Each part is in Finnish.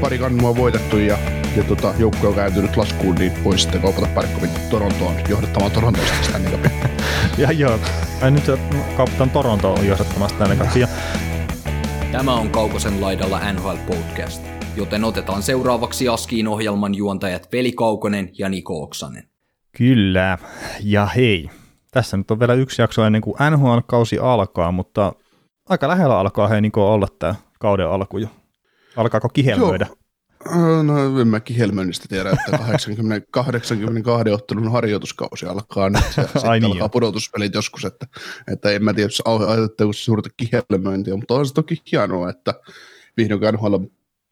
pari kannua on voitettu ja joukko on kääntynyt laskuun, niin voisi sitten kaupata Barkovin Torontoon johdattamaan Torontoista Stanley Cupia. Ja joo, nyt kaupataan Torontoon johdattamaan Stanley Cupia. Tämä on Kaukosen laidalla NHL podcast, joten otetaan seuraavaksi Askiin ohjelman juontajat Peli Kaukonen ja Niko Oksanen. Kyllä, ja hei. Tässä nyt on vielä yksi jakso ennen kuin NHL-kausi alkaa, mutta aika lähellä alkaa hei Niko olla tämä kauden alku jo. Alkaako kihelmöidä? Joo. No en mä kihelmöinnistä tiedä, että 82 ottelun harjoituskausi alkaa nyt ja sitten alkaa jo pudotuspelit joskus, että en mä tiedä, jos ajattelee suurta kihelmöintiä, mutta on se toki hienoa, että vihdoinkaan ollaan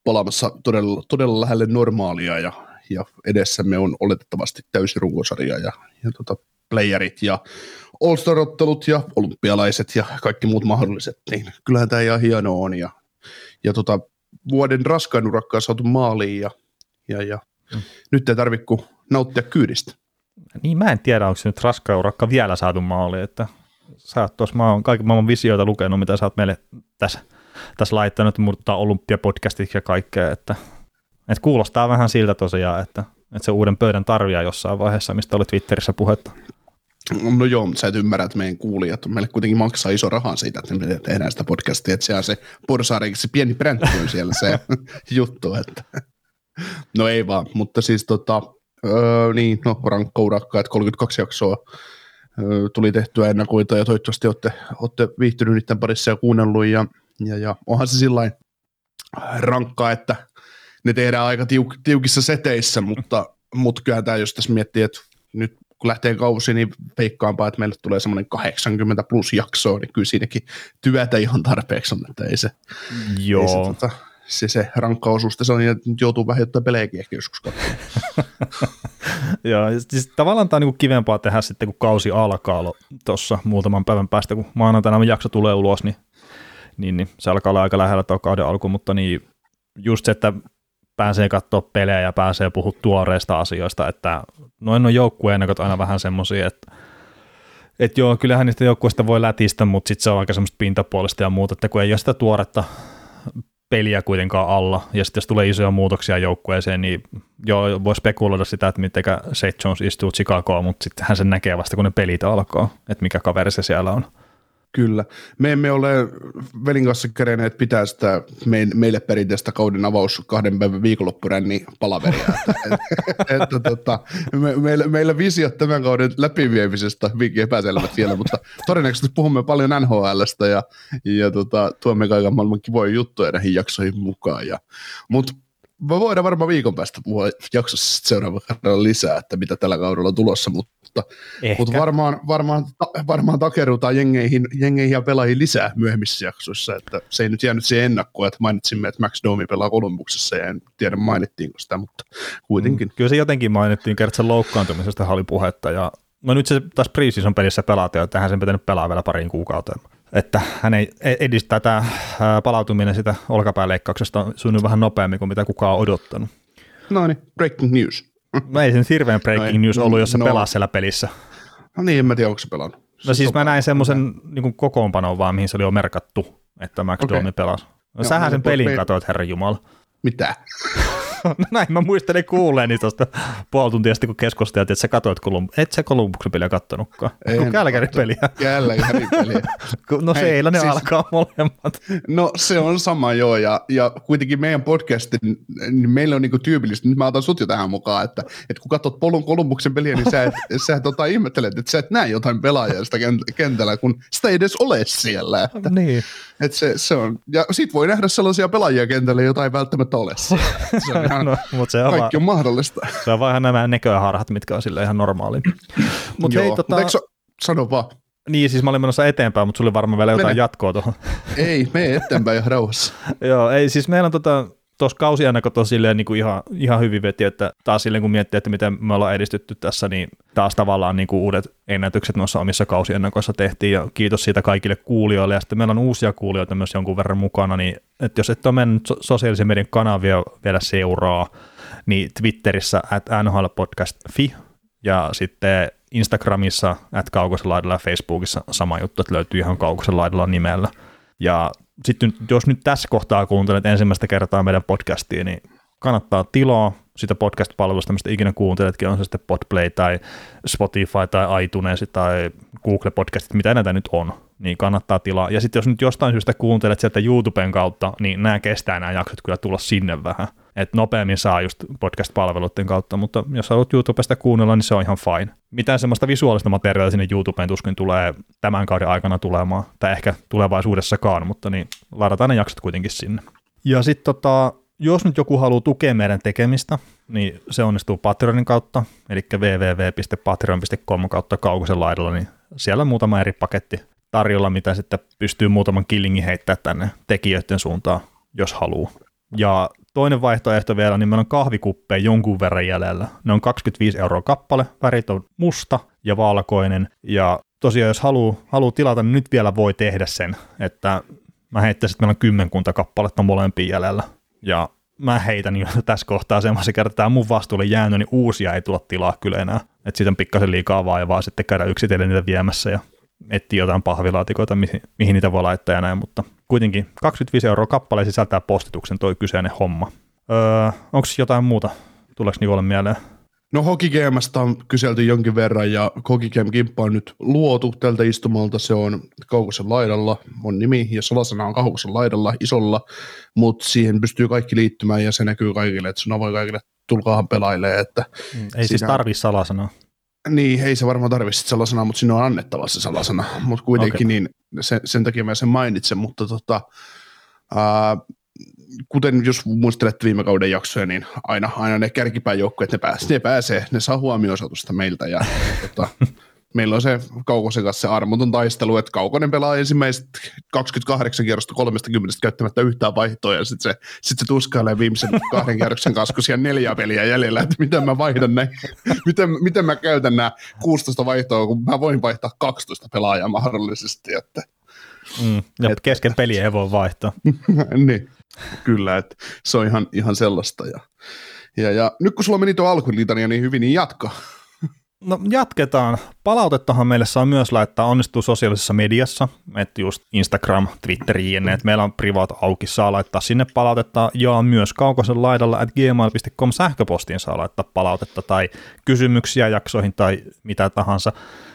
palaamassa todella, todella lähelle normaalia ja edessämme on oletettavasti täysi runkosarja ja playerit ja all-star-ottelut ja olympialaiset ja kaikki muut mahdolliset, niin kyllähän tämä ihan hienoa on ja vuoden raskain urakka on saatu maaliin ja nyt ei tarvitse kuin nauttia kyydistä. Niin mä en tiedä, onko se nyt raskain urakka vielä saatu maaliin, että sä oot tuossa, mä oon kaiken maailman visioita lukenut, mitä sä oot meille tässä laittanut, että murtaa olympiapodcastit ja kaikkea, että kuulostaa vähän siltä tosiaan, että se uuden pöydän tarvitsee jossain vaiheessa, mistä oli Twitterissä puhetta. No joo, mutta sä et ymmärrä, että meidän kuulijat on meille kuitenkin maksaa iso rahaa siitä, että me tehdään sitä podcastia, että se on se porsaariksi, se pieni bräntti on siellä se juttu, että no ei vaan, mutta siis rankkourakka, että 32 jaksoa tuli tehtyä ennakoita ja toivottavasti olette viihtyneet niiden parissa ja kuunnellut ja onhan se sillain rankkaa, että ne tehdään aika tiukissa seteissä, mutta kyllähän tämä, jos tässä miettii, että nyt kun lähtee kausi, niin veikkaanpa, että meille tulee semmoinen 80 plus jaksoa, niin kyllä siinäkin työtä ihan tarpeeksi on, että ei se, joo. Se rankka osuus tässä on, ja nyt joutuu vähän jotain pelejäkin ehkä joskus katsomaan. Joo, siis tavallaan tämä on niin kivempaa tehdä sitten, kun kausi alkaa tuossa muutaman päivän päästä, kun maanantaina jakso tulee ulos, niin se alkaa olla aika lähellä tuo kauden alku, mutta niin just se, että pääsee katsoa pelejä ja pääsee puhua tuoreista asioista, että noin on joukkueenakot aina vähän semmoisia, että joo, kyllähän niistä joukkueista voi lätistä, mutta sitten se on aika semmoista pintapuolista ja muuta, että kun ei ole sitä tuoretta peliä kuitenkaan alla, ja sitten jos tulee isoja muutoksia joukkueeseen, niin joo, voi spekuloida sitä, että mitenkä Seth Jones istuu Chicagoon, mutta sittenhän sen näkee vasta, kun ne pelit alkaa, että mikä kaveri se siellä on. Kyllä. Me emme ole velin kanssa kerenneet pitää sitä meille perinteistä kauden avaus 2 päivän viikonloppuränni palaveria. Meillä visiot tämän kauden läpiviemisestä hyvinkin epäselvät vielä, mutta todennäköisesti puhumme paljon NHL:stä ja tuomme kaiken maailman kivoja juttuja näihin jaksoihin mukaan. Mutta me voidaan varmaan viikon päästä puhua jaksossa seuraavan kerran lisää, että mitä tällä kaudella on tulossa, mutta varmaan takerutaan jengeihin ja pelaajiin lisää myöhemmissä jaksoissa, että se ei nyt jäänyt siihen ennakkoon, että mainitsimme, että Max Domi pelaa Columbuksessa ja en tiedä mainittiinko sitä, mutta kuitenkin. Kyllä se jotenkin mainittiin, kerran sen loukkaantumisesta oli puhetta ja no nyt se taas pre-season pelissä pelataan, että hän sen pitänyt pelaa vielä pariin kuukauteen. Että hän ei edistää tämä palautuminen sitä olkapääleikkauksesta suunnilleen vähän nopeammin kuin mitä kukaan on odottanut. No niin, breaking news. No ei se nyt hirveän breaking news ollut, jos se pelaa siellä pelissä. No niin, en mä tiedä, onko se pelannut. No siis mä näin semmoisen niin kokoonpanon vaan, mihin se oli jo merkattu, että Max Domi pelasi. No sähän sen pelin katsoit, herranjumala. Mitä? No näin, mä muistelin kuuleeni tuosta puoli tuntia sitten, kun keskusteltiin, että sä katsoit et sä Columbuksen peliä kattonutkaan. Kälkäri-peliä. Kälkäri-peliä. No siellä ne siis alkaa molemmat. No se on sama joo, ja kuitenkin meidän podcastin, niin meillä on niinku tyypillistä, nyt mä otan sut jo tähän mukaan, että kun katsot Columbuksen peliä, niin sä et ihmettelet, että sä et näe jotain pelaajaa sitä kentällä, kun sitä ei edes ole siellä. Että, niin. Että se on, ja sit voi nähdä sellaisia pelaajia kentällä, jota ei välttämättä ole siellä. Se on ihan no, kaikki on mahdollista. Se on vaan ihan nämä näköharhat, mitkä on sille ihan normaali. Mutta hei, sano vaan. Niin, siis mä olin menossa eteenpäin, mutta sulla oli varmaan vielä jotain jatkoa tuohon. Ei, mene eteenpäin ihan rauhassa. Joo, ei, siis meillä on tuossa kausiennakot on silleen niin kuin ihan hyvin veti, että taas silleen kun miettii, että miten me ollaan edistytty tässä, niin taas tavallaan niin kuin uudet ennätykset noissa omissa kausiennakoissa tehtiin, ja kiitos siitä kaikille kuulijoille, ja sitten meillä on uusia kuulijoita myös jonkun verran mukana, niin että jos et ole mennyt sosiaalisen median kanavia vielä seuraa, niin Twitterissä @nhlpodcast.fi, ja sitten Instagramissa @Kaukosen laidalla ja Facebookissa sama juttu, että löytyy ihan Kaukosen laidalla nimellä. Ja sitten jos nyt tässä kohtaa kuuntelet ensimmäistä kertaa meidän podcastia, niin kannattaa tilaa sitä podcast-palvelusta, mistä ikinä kuunteletkin, on se sitten Podplay tai Spotify tai iTunes tai Google Podcastit, mitä näitä nyt on, niin kannattaa tilaa. Ja sitten jos nyt jostain syystä kuuntelet sieltä YouTuben kautta, niin nämä kestää nämä jaksot kyllä tulla sinne vähän. Että nopeammin saa just podcast-palveluiden kautta, mutta jos haluat YouTubesta kuunnella, niin se on ihan fine. Mitään semmoista visuaalista materiaalia sinne YouTubeen tuskin tulee tämän kauden aikana tulemaan, tai ehkä tulevaisuudessakaan, mutta niin ladataan ne jaksot kuitenkin sinne. Ja sitten jos nyt joku haluaa tukea meidän tekemistä, niin se onnistuu Patreonin kautta, eli www.patreon.com/Kaukosen laidalla, niin siellä on muutama eri paketti tarjolla, mitä sitten pystyy muutaman killingin heittämään tänne tekijöiden suuntaan, jos haluaa. Ja toinen vaihtoehto vielä, niin meillä on kahvikuppeja jonkun verran jäljellä. Ne on 25 € kappale, värit on musta ja valkoinen. Ja tosiaan jos haluaa tilata, niin nyt vielä voi tehdä sen, että mä heittäisin, että meillä on 10 kappaletta molempia jäljellä. Ja mä heitän jo tässä kohtaa semmoisen kertaa, että tämä mun vastuulle jäänyt, niin uusia ei tulla tilaa kyllä enää. Että siitä on pikkasen liikaa vaivaa sitten käydä yksitellen niitä viemässä ja etsiä jotain pahvilaatikoita, mihin niitä voi laittaa ja näin, mutta kuitenkin 25 € kappale sisältää postituksen toi kyseinen homma. Onko jotain muuta? Tuleeko Nikolle mieleen? No Hoki-Gamasta on kyselty jonkin verran ja Hoki-Gam-kimppa on nyt luotu tältä istumalta. Se on Kaukosen laidalla, on nimi ja salasana on Kaukosen laidalla isolla, mutta siihen pystyy kaikki liittymään ja se näkyy kaikille, että se on avoin kaikille, tulkaahan pelailee. Että ei siis tarvitse salasanaa. Niin, ei se varmaan tarvitse salasanaa, mutta sinne on annettava se salasana, mutta kuitenkin okay. Niin, sen takia mä sen mainitsen, mutta kuten jos muistelette viime kauden jaksoja, niin aina ne kärkipään joukkueet, ne saa huomioosatusta meiltä ja meillä on se Kaukosen kanssa se armoton taistelu, että Kaukonen pelaa ensimmäiset 28 kierrosta 30 käyttämättä yhtään vaihtoa, ja sitten se tuskailee viimeisen 2 kierroksen kanssa, kun siellä 4 peliä jäljellä, että miten mä vaihdan näin, miten mä käytän nämä 16 vaihtoa, kun mä voin vaihtaa 12 pelaajaa mahdollisesti. Että, ja että, kesken peliä ei voi vaihtaa. Niin, kyllä, että se on ihan sellaista. Ja nyt kun sulla meni tuo alkulitania niin hyvin, niin jatka. No jatketaan. Palautettahan meille saa myös laittaa, onnistuu sosiaalisessa mediassa, että just Instagram, Twitter, jne. Että meillä on privaat auki, saa laittaa sinne palautetta ja myös Kaukosen laidalla @gmail.com sähköpostiin saa laittaa palautetta tai kysymyksiä jaksoihin tai mitä tahansa.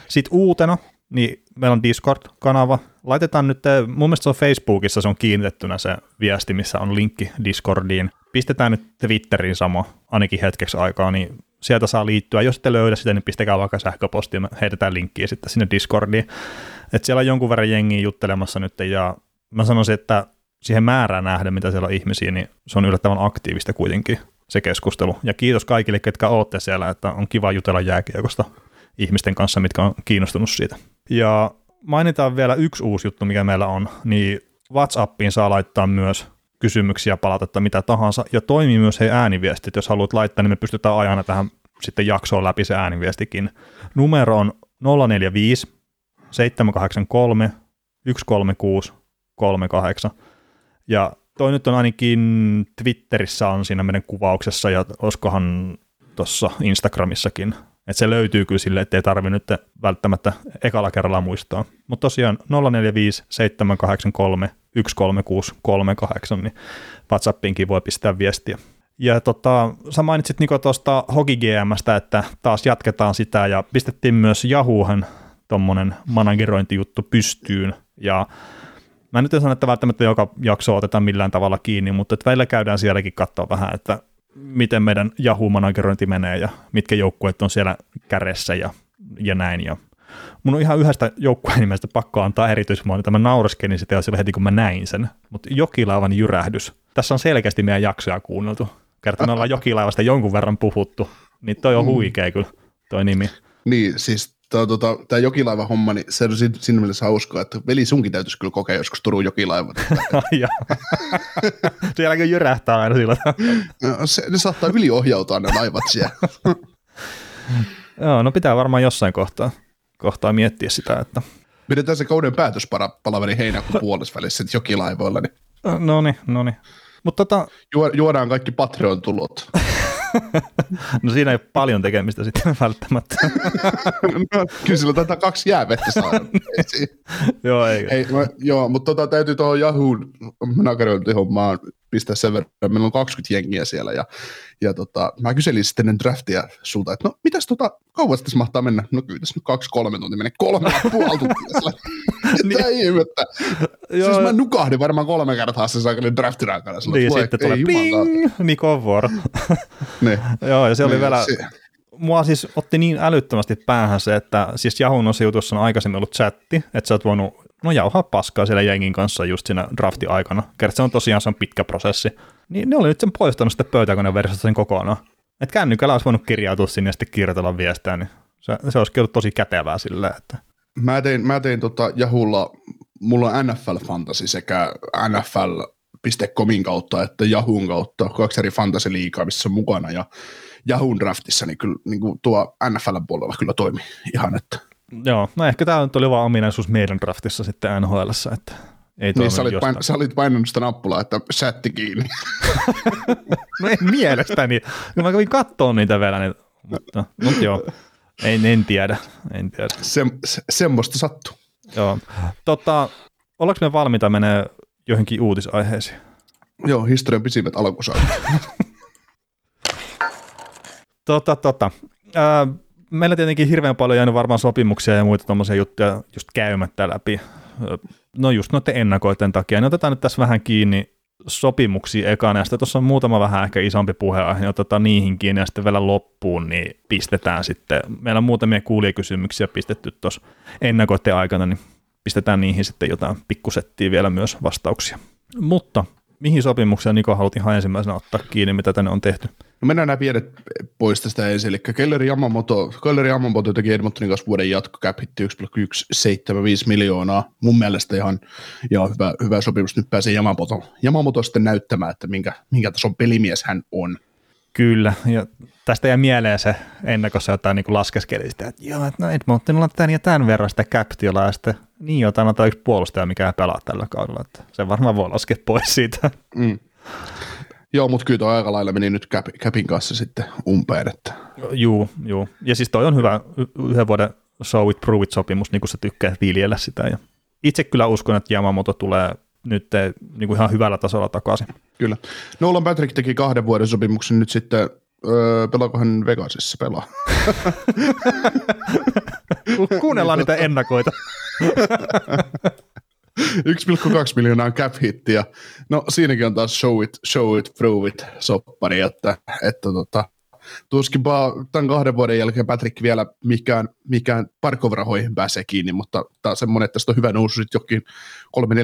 Sitten uutena, niin meillä on Discord-kanava. Laitetaan nyt, mun mielestä se on Facebookissa, se on kiinnitettynä se viesti, missä on linkki Discordiin. Pistetään nyt Twitteriin sama, ainakin hetkeksi aikaa, niin sieltä saa liittyä. Jos ette löydä sitä, niin pistäkää vaikka sähköpostiin, heitetään linkkiä sitten sinne Discordiin. Että siellä on jonkun verran jengiä juttelemassa nyt, ja mä sanoisin, että siihen määrään nähden, mitä siellä on ihmisiä, niin se on yllättävän aktiivista kuitenkin se keskustelu. Ja kiitos kaikille, ketkä ootte siellä, että on kiva jutella jääkiekosta ihmisten kanssa, mitkä on kiinnostunut siitä. Ja mainitaan vielä yksi uusi juttu, mikä meillä on, niin WhatsAppiin saa laittaa myös kysymyksiä, palautetta, mitä tahansa, ja toimii myös hei ääniviestit. Jos haluat laittaa, niin me pystytään ajana tähän sitten jaksoon läpi se ääniviestikin. Numero on 045 783 136 38, ja toi nyt on ainakin Twitterissä on siinä meidän kuvauksessa, ja olisikohan tuossa Instagramissakin, että se löytyy kyllä sille, ettei tarvitse nyt välttämättä ekalla kerralla muistaa. Mutta tosiaan 045 783 136 38, niin WhatsAppiinkin voi pistää viestiä. Ja sä mainitsit Niko tuosta Hoki-GM:stä, että taas jatketaan sitä, ja pistettiin myös Yahoohan tommonen managerointijuttu pystyyn, ja mä nyt en sano, että välttämättä joka jakso otetaan millään tavalla kiinni, mutta välillä käydään sielläkin katsoa vähän, että miten meidän Yahoo-managerointi menee, ja mitkä joukkueet on siellä kärjessä, ja näin, ja mun on ihan yhdestä joukkueen nimestä pakko antaa erityismainita. Mä naureskelin sitä jo silloin heti, kun mä näin sen. Mutta Jokilaivan jyrähdys. Tässä on selkeästi meidän jaksoja kuunneltu. Kerta me ollaan Jokilaivasta jonkun verran puhuttu. Niin toi on huikea kyllä, toi nimi. Niin, siis Tämä jokilaiva homma, niin se on siinä mielessä hauskaa, että veli sunkin täytyisi kyllä kokea joskus Turun jokilaivat. Sen jälkeen jyrähtää aina sillä tavalla. Ne saattaa yliohjautua ne laivat siellä. Joo, no pitää varmaan jossain kohtaa miettiä sitä, että... Pidetään se kauden päätöspalaveri heinäkuun puolesvälissä jokilaivoilla. Niin... No niin. Juodaan kaikki Patreon-tulot. No siinä ei ole paljon tekemistä sitten välttämättä. No, kyllä silloin taitaa 2 jäävettä saada. Joo, ei. Joo, mutta täytyy tuohon Yahoo'n managerointihommaan pistää sen verran. Meillä on 20 jengiä siellä ja mä kyselin sitten ennen draftia sulta, että no mitäs kauas tässä mahtaa mennä? No kyllä tässä nyt 2-3 tuntia menee 3,5 tuntia. Mitä ihmettä. Siis mä nukahdin varmaan 3 kertaa sen aikana draftin aikana. Niin sitten tulee ping, Nikon vuoro. Niin. Joo, ja se oli vielä, mua siis otti niin älyttömästi päähän se, että siis Yahoo'n osiutussa on aikaisemmin ollut chatti, että sä oot voinut jauhaa paskaa siellä jengin kanssa just siinä draftin aikana. Kertaa se on tosiaan pitkä prosessi. Niin ne oli nyt sen poistanut sitten pöytäkoneversiosta sen kokonaan. Että kännykällä olisi voinut kirjautua sinne ja sitten kirjoitella viestää, niin se olisi ollut tosi kätevää silleen, että... Mä tein Yahoolla, mulla on NFL-fantasi sekä NFL.comin kautta että Yahoo'n kautta, 2 eri fantasiliigaa, missä on mukana, ja Yahoo'n draftissa, niin kyllä niin kuin tuo NFL-puolella kyllä toimi ihan, että... Joo, no ehkä tämä nyt oli vaan ominaisuus meidän draftissa sitten NHL:ssä, että ei toiminut jostain. Niin sä olit painanut sitä nappulaa, että chatti kiinni. No ei mielestäni, mä kävin katsoa niitä vielä, niin, mutta joo. En tiedä. Semmoista sattuu. Joo. Ollaanko me valmiita menee johonkin uutisaiheisiin? Joo, historian pisimmät alkusaiheet. Meillä tietenkin hirveän paljon jäänyt varmaan sopimuksia ja muita tommosia juttuja just käymättä läpi. No just noiden ennakoiden takia. Ne otetaan nyt tässä vähän kiinni sopimuksia ekana, ja sitten tuossa on muutama vähän ehkä isompi puheenaihe, niin otetaan niihin kiinni, ja sitten vielä loppuun, niin pistetään sitten, meillä on muutamia kuulijakysymyksiä pistetty tuossa ennakoiden aikana, niin pistetään niihin sitten jotain pikkusettiä vielä myös vastauksia. Mutta mihin sopimukseen Niko haluat ihan ensimmäisenä ottaa kiinni, mitä tänne on tehty? No mennään nämä pienet pois tästä ensin, eli Kelleri Yamamoto teki Edmontonin kanssa vuoden jatkokäpitti 1,175 miljoonaa. Mun mielestä ihan hyvä sopimus, nyt pääsee Yamamoto sitten näyttämään, että minkä tason pelimies hän on. Kyllä, ja tästä jää mieleen se ennakossa jotain niin laskeskeli sitä, että joo, että no Edmontonilla on tämän ja tämän verran sitä captiolaa ja sitten niin jotain on yksi puolustaja, mikä pelaa tällä kaudella, että se varmaan voi laskea pois siitä. Mm. Joo, mutta kyllä tuo aika lailla meni nyt Capin kanssa sitten umpeen, että. Joo, ja siis toi on hyvä yhden vuoden show it, prove it sopimus, niin kuin sä tykkää viljellä sitä, ja itse kyllä uskon, että Yamamoto tulee nyt niin kuin ihan hyvällä tasolla takaisin. Kyllä. Nolan Patrick teki 2 vuoden sopimuksen nyt sitten, pelaako hän Vegasissa? Pelaa. Kuunnellaan niitä ennakoita. 1,2 miljoonaa cap hittiä. No siinäkin on taas show it, prove it soppari, että tuskin vaan tämän 2 vuoden jälkeen Patrick vielä mikään Barkov-rahoihin pääsee kiinni, mutta tämä on semmoinen, että tästä on hyvä nousu sitten jokin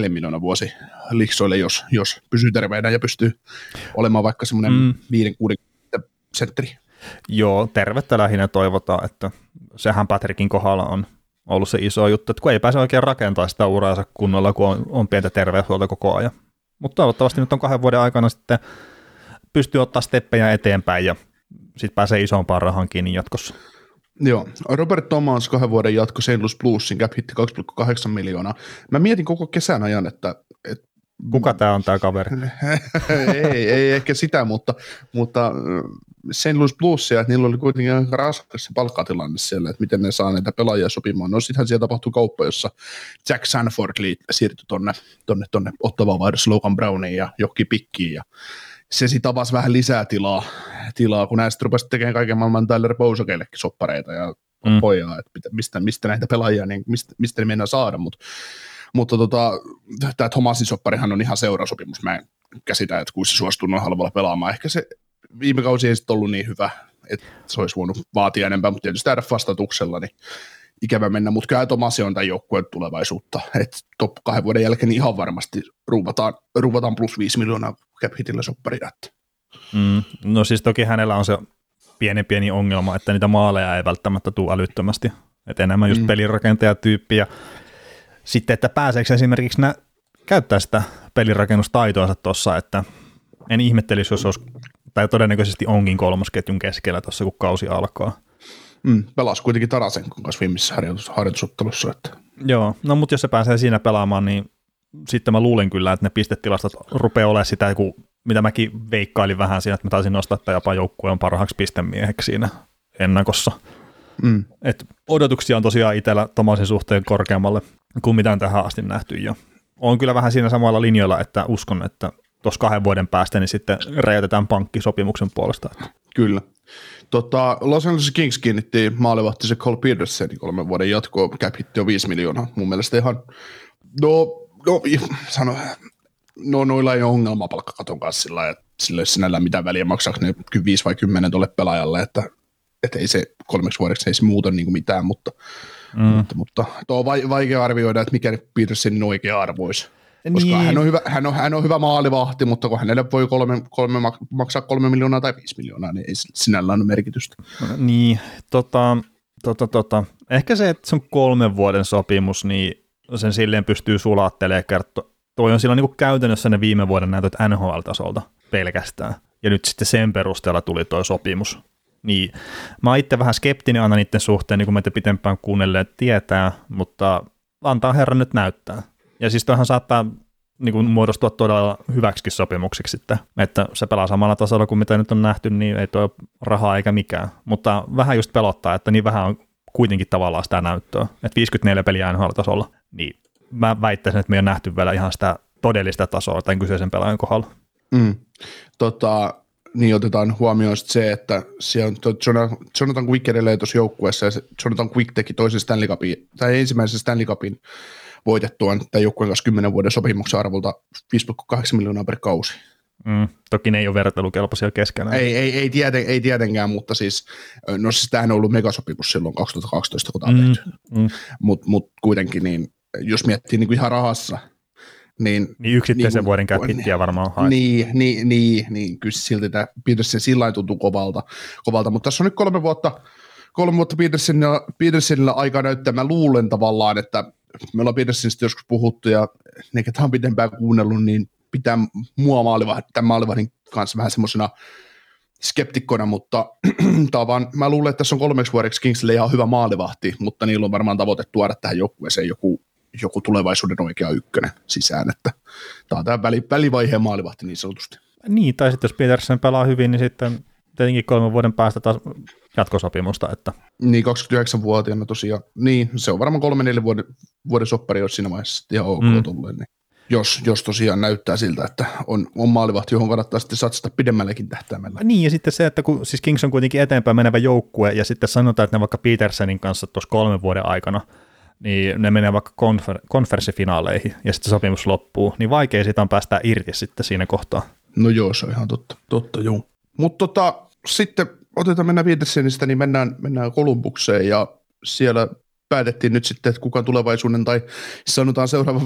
3-4 miljoonaa vuosi liksoille, jos pysyy terveenä ja pystyy olemaan vaikka semmoinen 5-6 sentteri. Joo, tervettä lähinnä toivotaan, että sehän Patrickin kohdalla on ollut se iso juttu, että kun ei pääse oikein rakentamaan sitä uraansa kunnolla, kun on pientä terveydenhuolta koko ajan. Mutta toivottavasti nyt on 2 vuoden aikana sitten pystyy ottaa steppejä eteenpäin ja sitten pääsee isompaan rahan kiinni jatkossa. Joo, Robert Thomas 2 vuoden jatko St. Louis Bluesin cap hitti 2,8 miljoonaa. Mä mietin koko kesän ajan, että kuka tämä on tämä kaveri? ei ehkä sitä, mutta St. Louis Bluesia, että niillä oli kuitenkin aika raskassa palkkatilanne siellä, että miten ne saa näitä pelaajia sopimaan. No sittenhän siellä tapahtui kauppa, jossa Jack Sanford siirtyi tonne ottavaan vaihdossa Logan Browniin ja johonkin pikkiin, ja se sitten avasi vähän lisää tilaa, kun näistä rupesi tekemään kaiken maailman Tyler Bosakellekin soppareita ja pojaa, että mistä näitä pelaajia, niin mistä ne mennään saada, mutta tämä Thomasin sopparihan on ihan seurasopimus, mä en käsitä, että kun se suostuu noin halvalla pelaamaan, ehkä se viime kausi ei sitten ollut niin hyvä, että se olisi voinut vaatia enempää, mutta tietysti täydä vastatuksella, niin ikävä mennä, mutta kyllä Tomasi on tämän joukkueen tulevaisuutta, että top 2 vuoden jälkeen niin ihan varmasti ruuvataan +5 miljoonaa cap-hitillä sopparia. No siis toki hänellä on se pieni ongelma, että niitä maaleja ei välttämättä tule älyttömästi, että enemmän just pelirakentajatyyppi ja sitten, että pääseekö esimerkiksi käyttää sitä pelirakennustaitoansa tuossa, että en ihmettelisi, jos olisi, tai todennäköisesti onkin kolmosketjun keskellä tuossa, kun kausi alkaa. Pelasi kuitenkin Tarasenkon kanssa viimeisessä harjoitusottelussa. Joo, no mutta jos se pääsee siinä pelaamaan, niin sitten mä luulin kyllä, että ne pistetilastot rupeaa olemaan sitä, mitä mäkin veikkailin vähän siinä, että mä taisin nostaa, että jopa joukkue on parhaaksi pistemieheksi siinä ennakossa. Et odotuksia on tosiaan itsellä Tomasin suhteen korkeammalle kuin mitään tähän asti nähty jo. Olen kyllä vähän siinä samalla linjoilla, että uskon, että tuossa 2 vuoden päästä niin sitten räjäytetään pankkisopimuksen puolesta. Kyllä. Los Angeles Kings kiinnitti maalivahti se Cole Petersenin 3 vuoden jatkoa, cap-hitti on 5 miljoonaa. Mun mielestä ihan, noilla ei ole ongelma palkkakaton kanssa sillä lailla, että sillä ei ole sinällään mitään väliä maksaako ne 5 vai 10 tuolle pelaajalle, että ei se 3 vuodeksi ei se muuta niin kuin mitään, mutta tuo on vaikea arvioida, että mikä Petersenin oikea arvo olisi. Koska niin. hän on hyvä maalivahti, mutta kun hänelle voi maksaa 3 miljoonaa tai 5 miljoonaa, niin ei sinällään ole merkitystä. Niin, ehkä se, että se on 3 vuoden sopimus, niin sen silleen pystyy sulattelemaan ja kertoo. Toi on silloin niin kuin käytännössä ne viime vuoden näytöt NHL-tasolta pelkästään, ja nyt sitten sen perusteella tuli toi sopimus. Niin, mä oon itse vähän skeptinen aina niiden suhteen, niin kuin meitä pitempään kuunnelleet tietää, mutta antaa herran nyt näyttää. Ja siis toihan saattaa niin kuin muodostua todella hyväksikin sopimukseksi sitten, että se pelaa samalla tasolla kuin mitä nyt on nähty, niin ei tuo rahaa eikä mikään. Mutta vähän just pelottaa, että niin vähän on kuitenkin tavallaan sitä näyttöä, että 54 peliä NHL-tasolla, niin mä väittäisin, että me ei ole nähty vielä ihan sitä todellista tasoa tämän kyseisen pelaajan kohdalla. Niin otetaan huomioon se, että siellä on Jonathan Quick edelleen tuossa joukkueessa, ja Jonathan Quick teki toisen Stanley Cupin, tai ensimmäisen Stanley Cupin voitettuaan tämän joukkueen kanssa 10 vuoden sopimuksen arvolta 5,8 miljoonaa per kausi. Toki ne ei ole vertailukelpoisia keskenään. Ei tietenkään, mutta siis, no siis tämähän on ollut megasopimus silloin 2012, kun tämä on tehty. Mut kuitenkin, niin, jos miettii niin kuin ihan rahassa, niin yksittäisen vuoden käyttiä varmaan haet. Niin, kyllä silti tämä Petersen sillain tuntuu kovalta, mutta tässä on nyt 3 vuotta Petersenillä aikaa näyttää. Mä luulen tavallaan, että me ollaan Petersenistä joskus puhuttu ja ne, ketä on pidempään kuunnellut, niin pitää mua tämän maalivahdin kanssa vähän semmoisena skeptikkona, mutta mä luulen, että tässä on 3 vuodeksi Kingsille ihan hyvä maalivahti, mutta niillä on varmaan tavoite tuoda tähän joukkueeseen joku tulevaisuuden oikea ykkönen sisään, että tämä on tämä välivaiheen maalivahti niin sanotusti. Niin, tai sitten jos Petersen pelaa hyvin, niin sitten tietenkin 3 vuoden päästä taas jatkosopimusta. Että. Niin, 29-vuotiaana tosiaan. Niin, se on varmaan 3-4 vuoden soppari, jos siinä vaiheessa ihan ok tullut. Niin. Jos tosiaan näyttää siltä, että on maalivahti, johon kannattaa sitten satsata pidemmälläkin tähtäimellä. Niin, ja sitten se, että kun siis Kings on kuitenkin eteenpäin menevä joukkue, ja sitten sanotaan, että ne vaikka Petersenin kanssa tuossa 3 vuoden aikana, niin ne menee vaikka konferenssifinaaleihin ja sitten sopimus loppuu, niin vaikea siitä on päästää irti sitten siinä kohtaa. No joo, se on ihan totta joo. Mutta sitten mennään Petersenistä, niin mennään Columbukseen ja siellä päätettiin nyt sitten, että kuka tulevaisuuden tai sanotaan seuraavan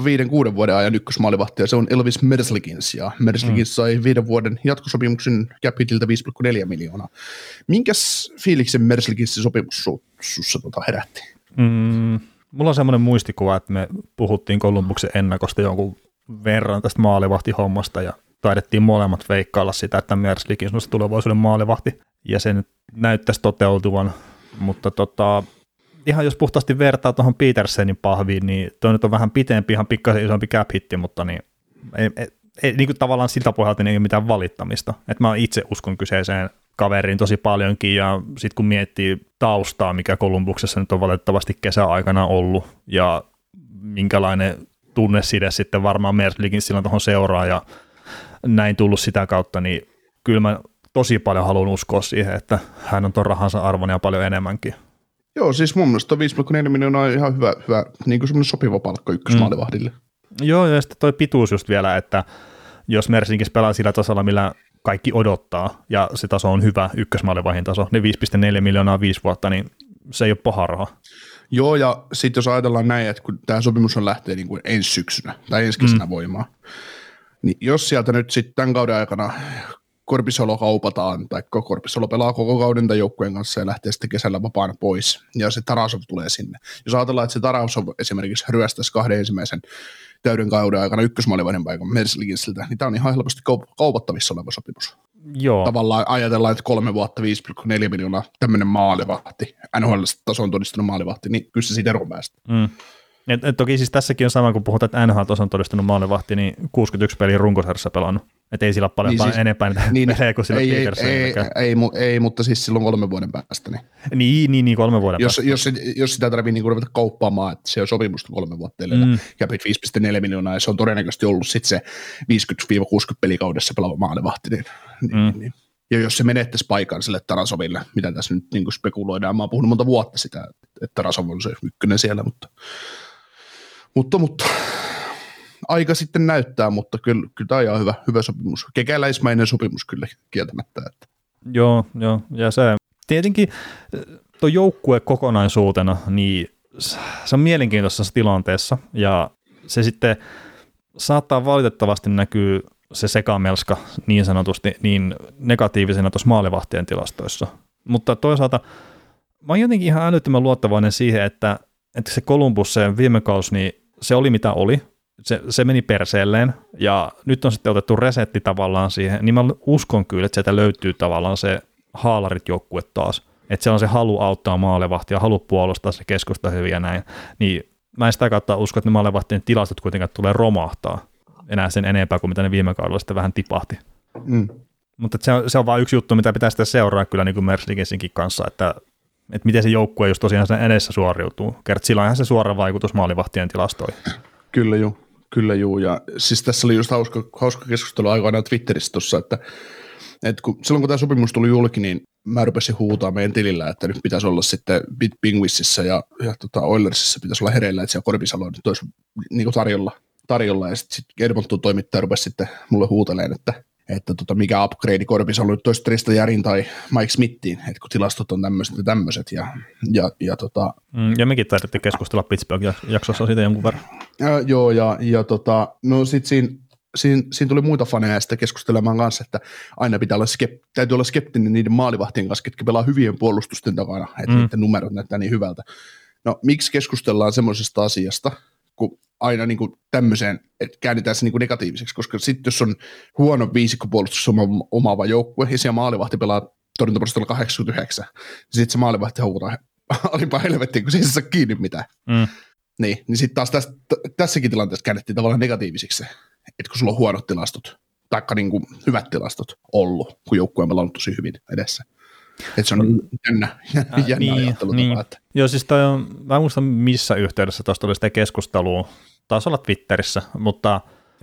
5-6 vuoden ajan ykkösmaalivahti ja se on Elvis Merzlikins ja Merzlikins sai 5 vuoden jatkosopimuksen Capitilta 5,4 miljoonaa. Minkäs fiiliksen Merzlikinsin sopimus sussa herätti? Mulla on semmoinen muistikuva, että me puhuttiin Columbuksen ennakosta jonkun verran tästä maalivahtihommasta ja taidettiin molemmat veikkailla sitä, että Merzlikins on tulevaisuuden maalivahti ja se nyt näyttäisi toteutuvan, mutta ihan jos puhtaasti vertaa tuohon Petersenin pahviin, niin toi nyt on vähän pitempi, ihan pikkasen isompi cap-hitti, mutta niin, ei niin kuin tavallaan siltä pohjalta ei ole mitään valittamista. Et mä itse uskon kyseiseen kaveriin tosi paljonkin, ja sitten kun miettii taustaa, mikä Columbuksessa nyt on valitettavasti kesäaikana ollut, ja minkälainen tunneside sitten varmaan Merzlikin silloin tuohon seuraa, ja näin tullut sitä kautta, niin kyllä mä tosi paljon haluan uskoa siihen, että hän on tuon rahansa arvoinen ja paljon enemmänkin. Joo, siis mun mielestä 5,4 miljoonaa on ihan hyvä niin kuin semmoinen sopiva palkka ykkösmaalivahdille. Joo, ja sitten toi pituus just vielä, että jos Mersinkis pelaa sillä tasolla, millä kaikki odottaa, ja se taso on hyvä ykkösmaalivahdin taso, niin 5,4 miljoonaa 5 vuotta, niin se ei ole paha raha. Joo, ja sitten jos ajatellaan näin, että kun tämä sopimus on lähtee niin kuin ensi syksynä tai ensi kesänä voimaan, niin jos sieltä nyt sitten tämän kauden aikana Korpisalo kaupataan, tai Korpisalo pelaa koko kauden tai joukkueen kanssa ja lähtee sitten kesällä vapaana pois, ja se Tarasov tulee sinne. Jos ajatellaan, että se Tarasov esimerkiksi ryöstäisi 2 ensimmäisen täyden kauden aikana ykkösmaalivahden paikan Merzlikinsiltä, niin tämä on ihan helposti kaupattavissa oleva sopimus. Joo. Tavallaan ajatellaan, että 3 vuotta 5,4 miljoonaa tämmöinen maalivahti, NHL-tason todistunut maalivahti, niin kyllä se siitä eroon päästä. Mm. Et toki siis tässäkin on sama, kun puhutaan, että NHL-tason todistunut maalivahti, niin 61 peliä runkosarjassa pelannut. Että ei sillä ole paljon niin, enempää niitä pelejä kuin sillä Peterson. Ei, mutta siis silloin 3 vuoden päästä. Niin 3 vuoden päästä. Jos sitä tarvitsee niin ruveta kauppaamaan, että se on sopimusta 3 vuotta edellä, ja 5,4 miljoonaa, ja se on todennäköisesti ollut sitten se 50-60 pelikaudessa pelaava maalivahti. Niin. Ja jos se menettäisi paikan sille Tarasoville, mitä tässä nyt niin spekuloidaan, mä oon puhunut monta vuotta sitä, että Tarasov on se ykkönen siellä, mutta. Aika sitten näyttää, mutta kyllä tämä on ihan hyvä sopimus. Kekäläismäinen sopimus kyllä kieltämättä. Että. Joo, ja se tietenkin tuo joukkue kokonaisuutena, niin se on mielenkiintoisessa tilanteessa, ja se sitten saattaa valitettavasti näkyy se sekamelska niin sanotusti niin negatiivisena tuossa maalivahtien tilastoissa. Mutta toisaalta mä oon jotenkin ihan älyttömän luottavainen siihen, että se Columbus se viime kausi, niin se oli mitä oli. Se meni perseelleen, ja nyt on sitten otettu resetti tavallaan siihen, niin mä uskon kyllä, että sieltä löytyy tavallaan se haalarit joukkue taas, että se on se halu auttaa maalevahtia, halu puolustaa se keskusta hyvin ja näin, niin mä en sitä kautta usko, että ne maalevahtien tilastot kuitenkaan tulee romahtaa enää sen enempää kuin mitä ne viime kaudella sitten vähän tipahti. Mm. Mutta se on vaan yksi juttu, mitä pitää sitten seuraa kyllä niin kuin Merzlikinsinkin kanssa, että miten se joukkue just tosiaan sen edessä suoriutuu, kertaa sillä onhan se suora vaikutus maalevahtien tilastoihin. Kyllä joo. Kyllä juu, ja siis tässä oli just hauska keskustelu aikoinaan Twitterissä tuossa, että silloin kun tämä sopimus tuli julki, niin mä rupesin huutaa meidän tilillä, että nyt pitäisi olla sitten Pingvississä ja Oilersissa pitäisi olla hereillä, että siellä Korpisalo nyt olisi niin kuin tarjolla, ja sitten Edmonton toimittaja rupesi sitten mulle huuteleen, että mikä upgrade Korpisalo nyt olisi Tristan Järin tai Mike Smithiin, että kun tilastot on tämmöiset ja tämmöiset. Ja mekin taidettiin keskustella Pittsburgh-jaksossa siitä jonkun verran. Joo, no sitten siinä tuli muita faneja sitä keskustelemaan kanssa, että aina pitää olla täytyy olla skeptinen niiden maalivahtien kanssa, ketkä pelaa hyvien puolustusten takana, että niiden numerot näyttää niin hyvältä. No miksi keskustellaan semmoisesta asiasta, kun aina niin kuin tämmöiseen, että käännetään se niin kuin negatiiviseksi, koska sitten jos on huono viisikkopuolustus omaava joukkue, ja siellä maalivahti pelaa torjuntaprosentilla 89, niin sitten se maalivahti houkutaan alipaa helvettiin, kun se ei saa kiinni mitään. Mm. Niin sitten taas tässäkin tilanteessa käännettiin tavallaan negatiiviseksi, että kun sulla on huonot tilastot, taikka niin kuin hyvät tilastot ollut, kun joukkue on pelannut tosi hyvin edessä. Että se on jännä ajattelu. Niin. Joo, siis toi on, mä en muista missä yhteydessä tuosta oli sitä keskustelua, taisi olla Twitterissä, mutta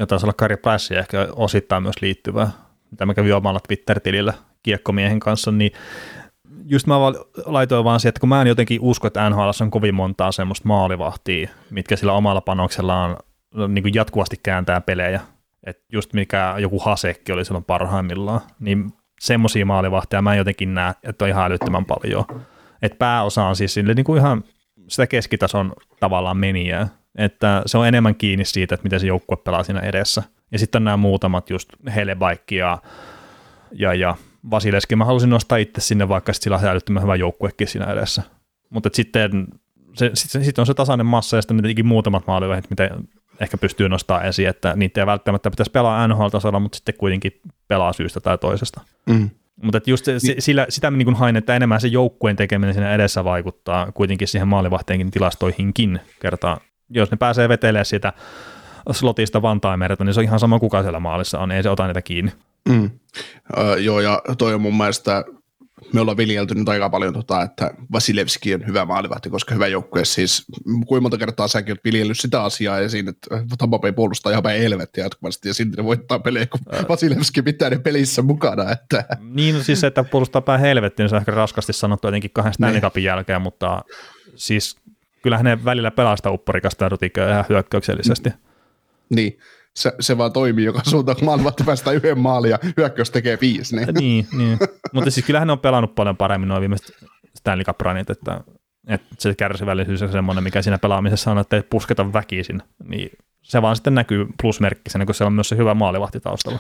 taisi olla Kari Prässiä ehkä osittain myös liittyvää, mitä mä kävin omalla Twitter-tilillä kiekkomiehen kanssa, niin just mä laitoin vaan siihen, että kun mä en jotenkin usko, että NHL on kovin montaa semmoista maalivahtia, mitkä sillä omalla panoksellaan niin kuin jatkuvasti kääntää pelejä, että just mikä joku Hasekki oli silloin parhaimmillaan, niin semmoisia maalivahtia mä en jotenkin näe, että on ihan älyttömän paljon. Et pääosa on siis sille niin kuin ihan sitä keskitason tavallaan menijää. Että se on enemmän kiinni siitä, että miten se joukkue pelaa siinä edessä. Ja sitten nämä muutamat just Helebaikki ja Vasilevski. Mä halusin nostaa itse sinne, vaikka sillä on älyttömän hyvä joukkuekin siinä edessä. Mutta sitten sit on se tasainen massa ja sitten muutamat maalivahit, mitä ehkä pystyy nostamaan esiin, että niitä ei välttämättä pitäisi pelaa NHL-tasolla, mutta sitten kuitenkin pelaa syystä tai toisesta. Mm. Mutta just sitä niin hain, että enemmän se joukkueen tekeminen siinä edessä vaikuttaa kuitenkin siihen maalivahteenkin tilastoihinkin kertaan. Jos ne pääsee vetelemään sitä slotista one-timerta, niin se on ihan sama kuka siellä maalissa on, ei se ota niitä kiinni. Mm. Joo, ja toi on mun mielestä, me ollaan viljeltynyt aika paljon, että Vasilevski on hyvä maalivahti, koska hyvä joukkue, siis kuinka monta kertaa säkin olet viljellyt sitä asiaa ja siinä, että Tampa Bay puolustaa ihan päin helvettiä jatkuvasti ja silti ne voittaa pelejä, kun Vasilevski pitää ne pelissä mukana. Että. Niin, siis se, että puolustaa päin helvettiä, niin se on ehkä raskasti sanottu jotenkin 2 Stanley Cupin jälkeen, mutta siis kyllähän ne välillä pelaa sitä upporikasta ja rutiikkaa ihan hyökkäyksellisesti. Niin. Se vaan toimii, joka suuntaan, kun maalivahti päästään 1 maalin ja hyökkäys tekee 5. Niin. Mutta siis kyllähän ne on pelannut paljon paremmin nuo viimeiset Stanley Cup-ranit, että se kärsivällisyys on semmoinen, mikä siinä pelaamisessa on, että ei pusketa väkisin. Niin se vaan sitten näkyy plusmerkkisenä, kun siellä on myös se hyvä maalivahti taustalla.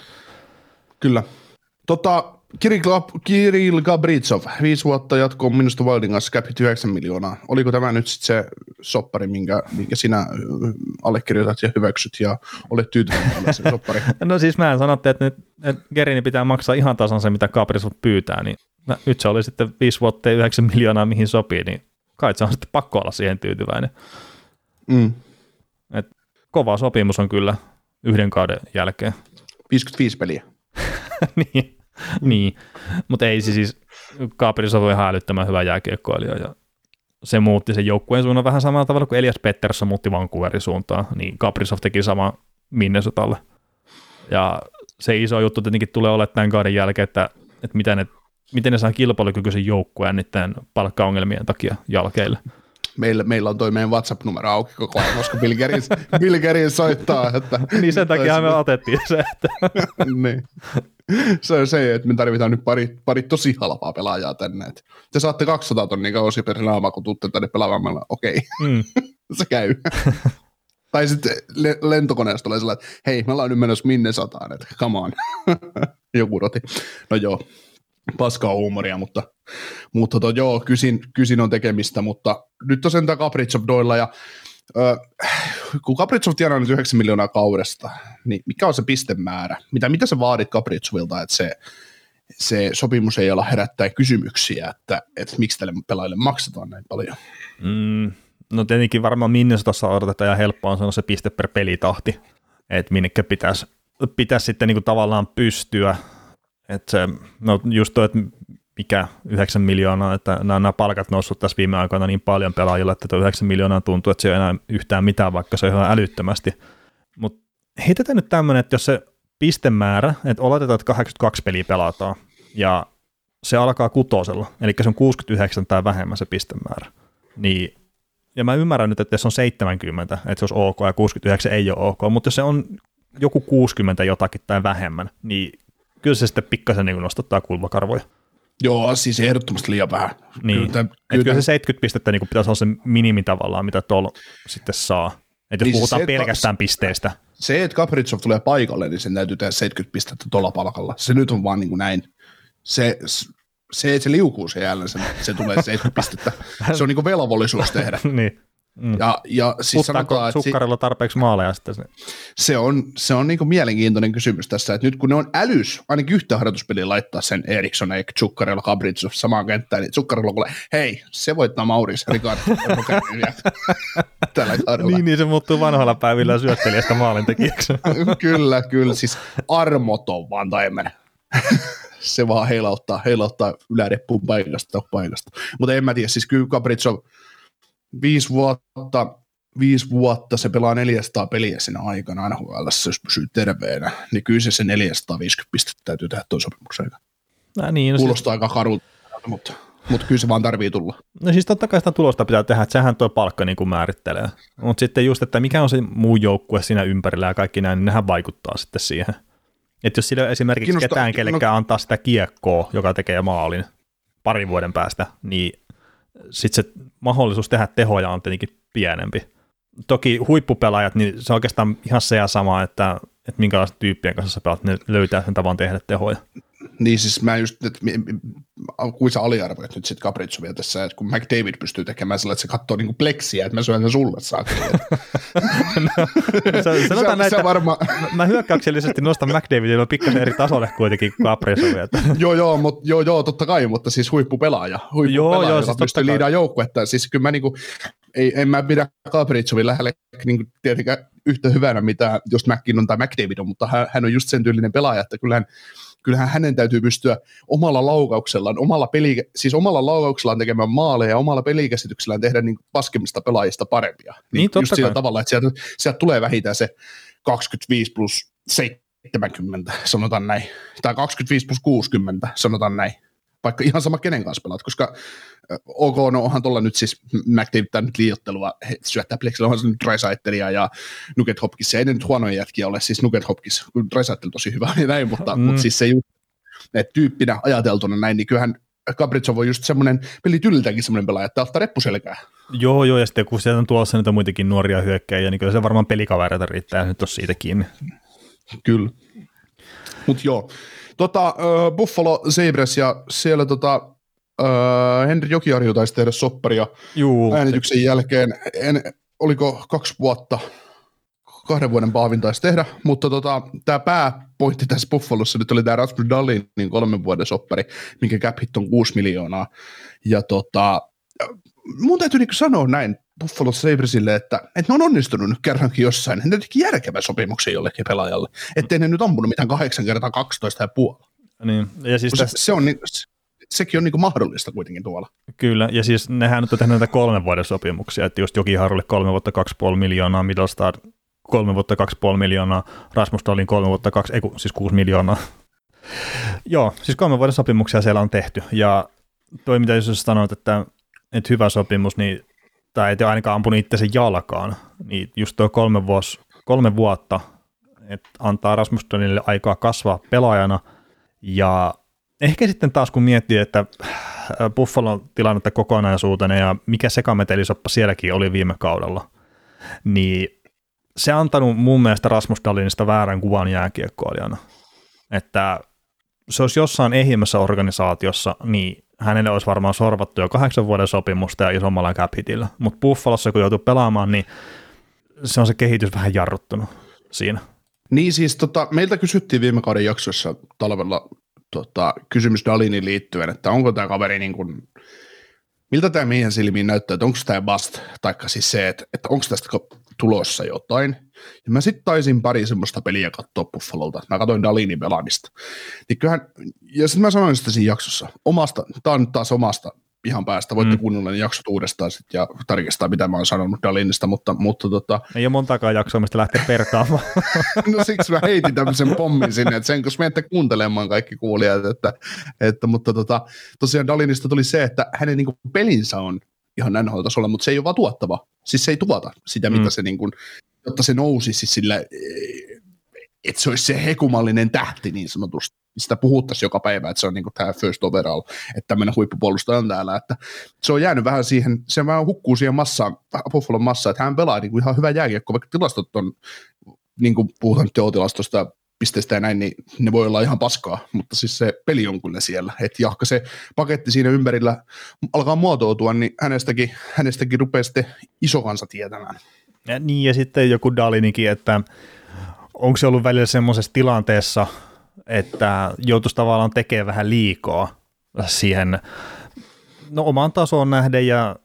Kyllä. Kirill Kaprizov, 5 vuotta jatkoon minusta Wildin kanssa, cap 9 miljoonaa. Oliko tämä nyt sitten se soppari, minkä sinä allekirjoitat ja hyväksyt ja olet tyytyväinen sen soppari? No siis mä en sanotte, että nyt Gerini pitää maksaa ihan tasan se, mitä Kaprizov pyytää, niin nyt se oli sitten 5 vuotta ja 9 miljoonaa, mihin sopii, niin kai se on sitten pakko olla siihen tyytyväinen. Mm. Et kova sopimus on kyllä 1 kauden jälkeen. 55 peliä. Niin. Niin, mutta ei siis Kaprizov on ihan älyttömän hyvä jääkiekkoilija ja se muutti sen joukkueen suunnan vähän samalla tavalla kuin Elias Pettersson muutti Vancouverin suuntaan, niin Kaprizov teki sama Minnesotalle. Ja se iso juttu tietenkin tulee olemaan tämän kauden jälkeen, että miten ne saa kilpailukykyisen joukkueen niiden palkkaongelmien takia jalkeille. Meillä on toi meidän WhatsApp-numero auki koko ajan, koska Bill Garin soittaa. Että niin sen takia me otettiin se. Että niin. Se on se, että me tarvitaan nyt pari tosi halpaa pelaajaa tänne. Että te saatte 200 tonnia kausia per naama, kun tuutte tänne pelaavammalla. Okei, se käy. Tai sitten lentokoneessa tulee sellainen, että hei, me ollaan nyt menossa minne sataan, että come on. Joku roti. No joo, paskaa huumoria, mutta joo, kysin on tekemistä, mutta nyt on sentään Kaprizov-doilla ja kun Kaprizov tienaa nyt 9 miljoonaa kaudesta, niin mikä on se pistemäärä? Mitä sä vaadit Kaprizovilta, että se sopimus ei ala herättää kysymyksiä, että miksi tälle pelaajille maksetaan näin paljon? No tietenkin varmaan Minnesotassa odotetaan ja helppoa on sanoa se piste per pelitahti, että minnekä pitäisi sitten niinku tavallaan pystyä. Että se, no just tuo, että mikä 9 miljoonaa, että nämä palkat noussut tässä viime aikoina niin paljon pelaajilla, että tuo 9 miljoonaa tuntuu, että se ei enää yhtään mitään, vaikka se on ihan älyttömästi. Mutta heitetään nyt tämmöinen, että jos se pistemäärä, että oletetaan, että 82 peliä pelataan, ja se alkaa 6, eli se on 69 tai vähemmän se pistemäärä. Niin, ja mä ymmärrän nyt, että se on 70, että se olisi ok, ja 69 ei ole ok, mutta jos se on joku 60 jotakin tai vähemmän, niin kyllä se sitten pikkasen niin nostattaa kulmakarvoja. Joo, siis ehdottomasti liian vähän. Niin. Kyllä se 70 pistettä niin pitäisi olla se minimi tavallaan, mitä tuolla sitten saa. Että niin jos puhutaan pelkästään pisteistä. Se, että Kaprizov tulee paikalle, niin sen täytyy tehdä 70 pistettä tuolla palkalla. Se nyt on vaan niin kuin näin. Se että se liukuu sen jälleen, se tulee 70 pistettä. Se on niin kuin velvollisuus tehdä. Niin. Mm. Ja siis sanotaan, sukkarilla tarpeeksi maaleja sitten se on niinku mielenkiintoinen kysymys tässä, että nyt kun ne on älys ainakin yhtä harjoituspeliä laittaa sen Eriksson eikä Zuccarello Kaprizov samaan kenttään, niin Zuccarello kuulee, hei, se voittaa Maurice Ricard tällä kaudella. Niin, se muuttuu vanhalla päivillä syöttelijästä maalintekijäksi. kyllä, siis armoton vaan taimen. Se vaan heilauttaa yläreppuun paikasta. Mutta en mä tiedä, siis kyllä Kaprizov 5 vuotta se pelaa 400 peliä sinä aikana NHL:ssä, jos pysyy terveenä, niin kyllä se 450 pistettä täytyy tehdä tuon sopimuksen aikaan. Niin, kuulostaa aika karulta, mutta kyllä se vaan tarvii tulla. No siis totta kai sitä tulosta pitää tehdä, että sehän tuo palkka niin kuin määrittelee, mutta sitten just, että mikä on se muu joukkue siinä ympärillä ja kaikki näin, niin nehän vaikuttaa sitten siihen. Että jos sillä esimerkiksi ketään kellekään antaa sitä kiekkoa, joka tekee maalin parin vuoden päästä, niin sitten se mahdollisuus tehdä tehoja on tietenkin pienempi. Toki huippupelaajat, niin se on oikeastaan ihan se ja sama, että minkälaisten tyyppien kanssa sä pelaat, ne löytää sen tavan tehdä tehoja. Niin siis mä just, kun sä aliarvoit nyt sitten Kaprizovia tässä, että kun McDavid pystyy tekemään sillä, että se katsoo niinku pleksiä, että mä syön sen sulle saakka. Mä hyökkäyksellisesti nostan McDavidin on pikkasen eri tasolle kuitenkin kuin Kaprizovia. joo, totta kai, mutta siis huippupelaaja joka siis pystyy liidaan joukkuetta. Siis kyllä mä niinku, en mä pidä Kaprizovin lähelle niinku tietenkään yhtä hyvänä, mitä just McKinnon tai McDavid on, mutta hän on just sen tyylinen pelaaja, että kyllähän hänen täytyy pystyä omalla laukauksellaan, omalla laukauksellaan tekemään maaleja ja omalla pelikäsityksellään tehdä niin paskemmista pelaajista parempia. Niin just sillä tavalla, että sieltä tulee vähintään se 25 plus 70, sanotaan näin, tai 25 plus 60, sanotaan näin, vaikka ihan sama kenen kanssa pelaat, koska ok, no onhan tuolla nyt siis McDavidtää nyt liioittelua, syöttää pleksillä, onhan se nyt Dreisaitlia ja Nugent-Hopkins, ei ne nyt huonoja jätkiä ole, siis Nugent-Hopkins, Dreisaitel tosi hyvä ja näin, mutta siis se tyyppinä ajateltuna näin, niin kyllähän Kaprizov on just semmoinen pelityliltäänkin semmoinen pelaaja, että ottaa reppuselkää. Joo, ja sitten kun sieltä on tuossa niitä muitakin nuoria hyökkäjiä, niin kyllä se varmaan pelikavereita riittää nyt tuossa siitä kiinni. Kyllä. Mutta joo, Buffalo Sabres ja siellä Henri Jokiharju taisi tehdä sopparia äänityksen jälkeen. Oliko 2 vuotta, 2 vuoden paavin taisi tehdä, mutta tämä pääpointti tässä Buffalossa nyt oli tämä Rasmus Dahlin 3 vuoden soppari, minkä cap hit on 6 miljoonaa. Ja mun täytyy sanoa näin Buffalo Sabresille, että ne on onnistunut nyt kerrankin jossain. Ne teki järkevän sopimuksen jollekin pelaajalle, ettei ne nyt ampunut mitään 8 x 12,5. Niin. Ja siis sekin on niinku mahdollista kuitenkin tuolla. Kyllä, ja siis nehän nyt on tehnyt näitä 3 vuoden sopimuksia, että just Jokiharjulle 3 vuotta 2,5 miljoonaa, Middlestar 3 vuotta 2,5 miljoonaa, Rasmus Dahlin 3 vuotta 6 miljoonaa. Joo, siis 3 vuoden sopimuksia siellä on tehty, ja toi mitä jos sanoit, että hyvä sopimus, niin tai et ole ainakaan ampunut itse sen jalkaan, niin just tuo 3 vuotta, että antaa Rasmus Dahlinille aikaa kasvaa pelaajana, ja ehkä sitten taas kun miettii, että Buffalon tilannetta kokonaisuutena ja mikä sekametelisoppa sielläkin oli viime kaudella, niin se antanut mun mielestä Rasmus Dahlinista väärän kuvan jääkiekkoilijana. Että se olisi jossain ehjimmässä organisaatiossa, niin hänelle olisi varmaan sorvattu jo 8 vuoden sopimusta ja isommalla cap hitillä. Mutta Buffalossa kun joutuu pelaamaan, niin se on se kehitys vähän jarruttunut siinä. Niin siis meiltä kysyttiin viime kauden jaksossa talvella, kysymys Dahliniin liittyen, että onko tämä kaveri niin kuin, miltä tämä meidän silmiin näyttää, että onko tämä bust, taikka siis se, että onko tästä tulossa jotain. Ja mä sitten taisin pari semmoista peliä katsoa Buffalolta, mä katsoin Dahlinin pelaamista. Niin kyllähän, ja sitten mä sanoin sitä siinä jaksossa, tämä on taas omasta ihan päästä, voitte kuunnella ne jaksot uudestaan sit ja tarkistaa, mitä mä oon sanonut Dahlinista, mutta Ei ole montaakaan jaksoa, mistä lähtee perkaamaan. No siksi mä heitin tämmöisen pommin sinne, että sen kun menette kuuntelemaan kaikki kuulijat, mutta tosiaan Dahlinista tuli se, että hänen niin kuin pelinsä on ihan NHL-tasolla, mutta se ei ole vaan tuottava. Siis se ei tuota sitä, mitä se niin kuin, jotta se nousisi sillä, että se olisi se hekumallinen tähti niin sanotusti. Sitä puhuttaisiin joka päivä, että se on niin kuin tämä first overall, että tämmöinen huippupuolustaja on täällä, että se on jäänyt vähän siihen, se vähän hukkuu siihen massaan, Buffalon massaan, että hän pelaa niin kuin ihan hyvä jääkiekko, vaikka tilastot on, niin kuin puhutaan nyt teotilastosta ja pisteistä ja näin, niin ne voi olla ihan paskaa, mutta siis se peli on kyllä siellä, että jahka se paketti siinä ympärillä alkaa muotoutua, niin hänestäkin rupeaa sitten iso kansa tietämään. Ja niin, ja sitten joku Dahlinikin, että onko se ollut välillä semmoisessa tilanteessa, että joutuisi tavallaan tekemään vähän liikaa siihen omaan tasoon nähden ja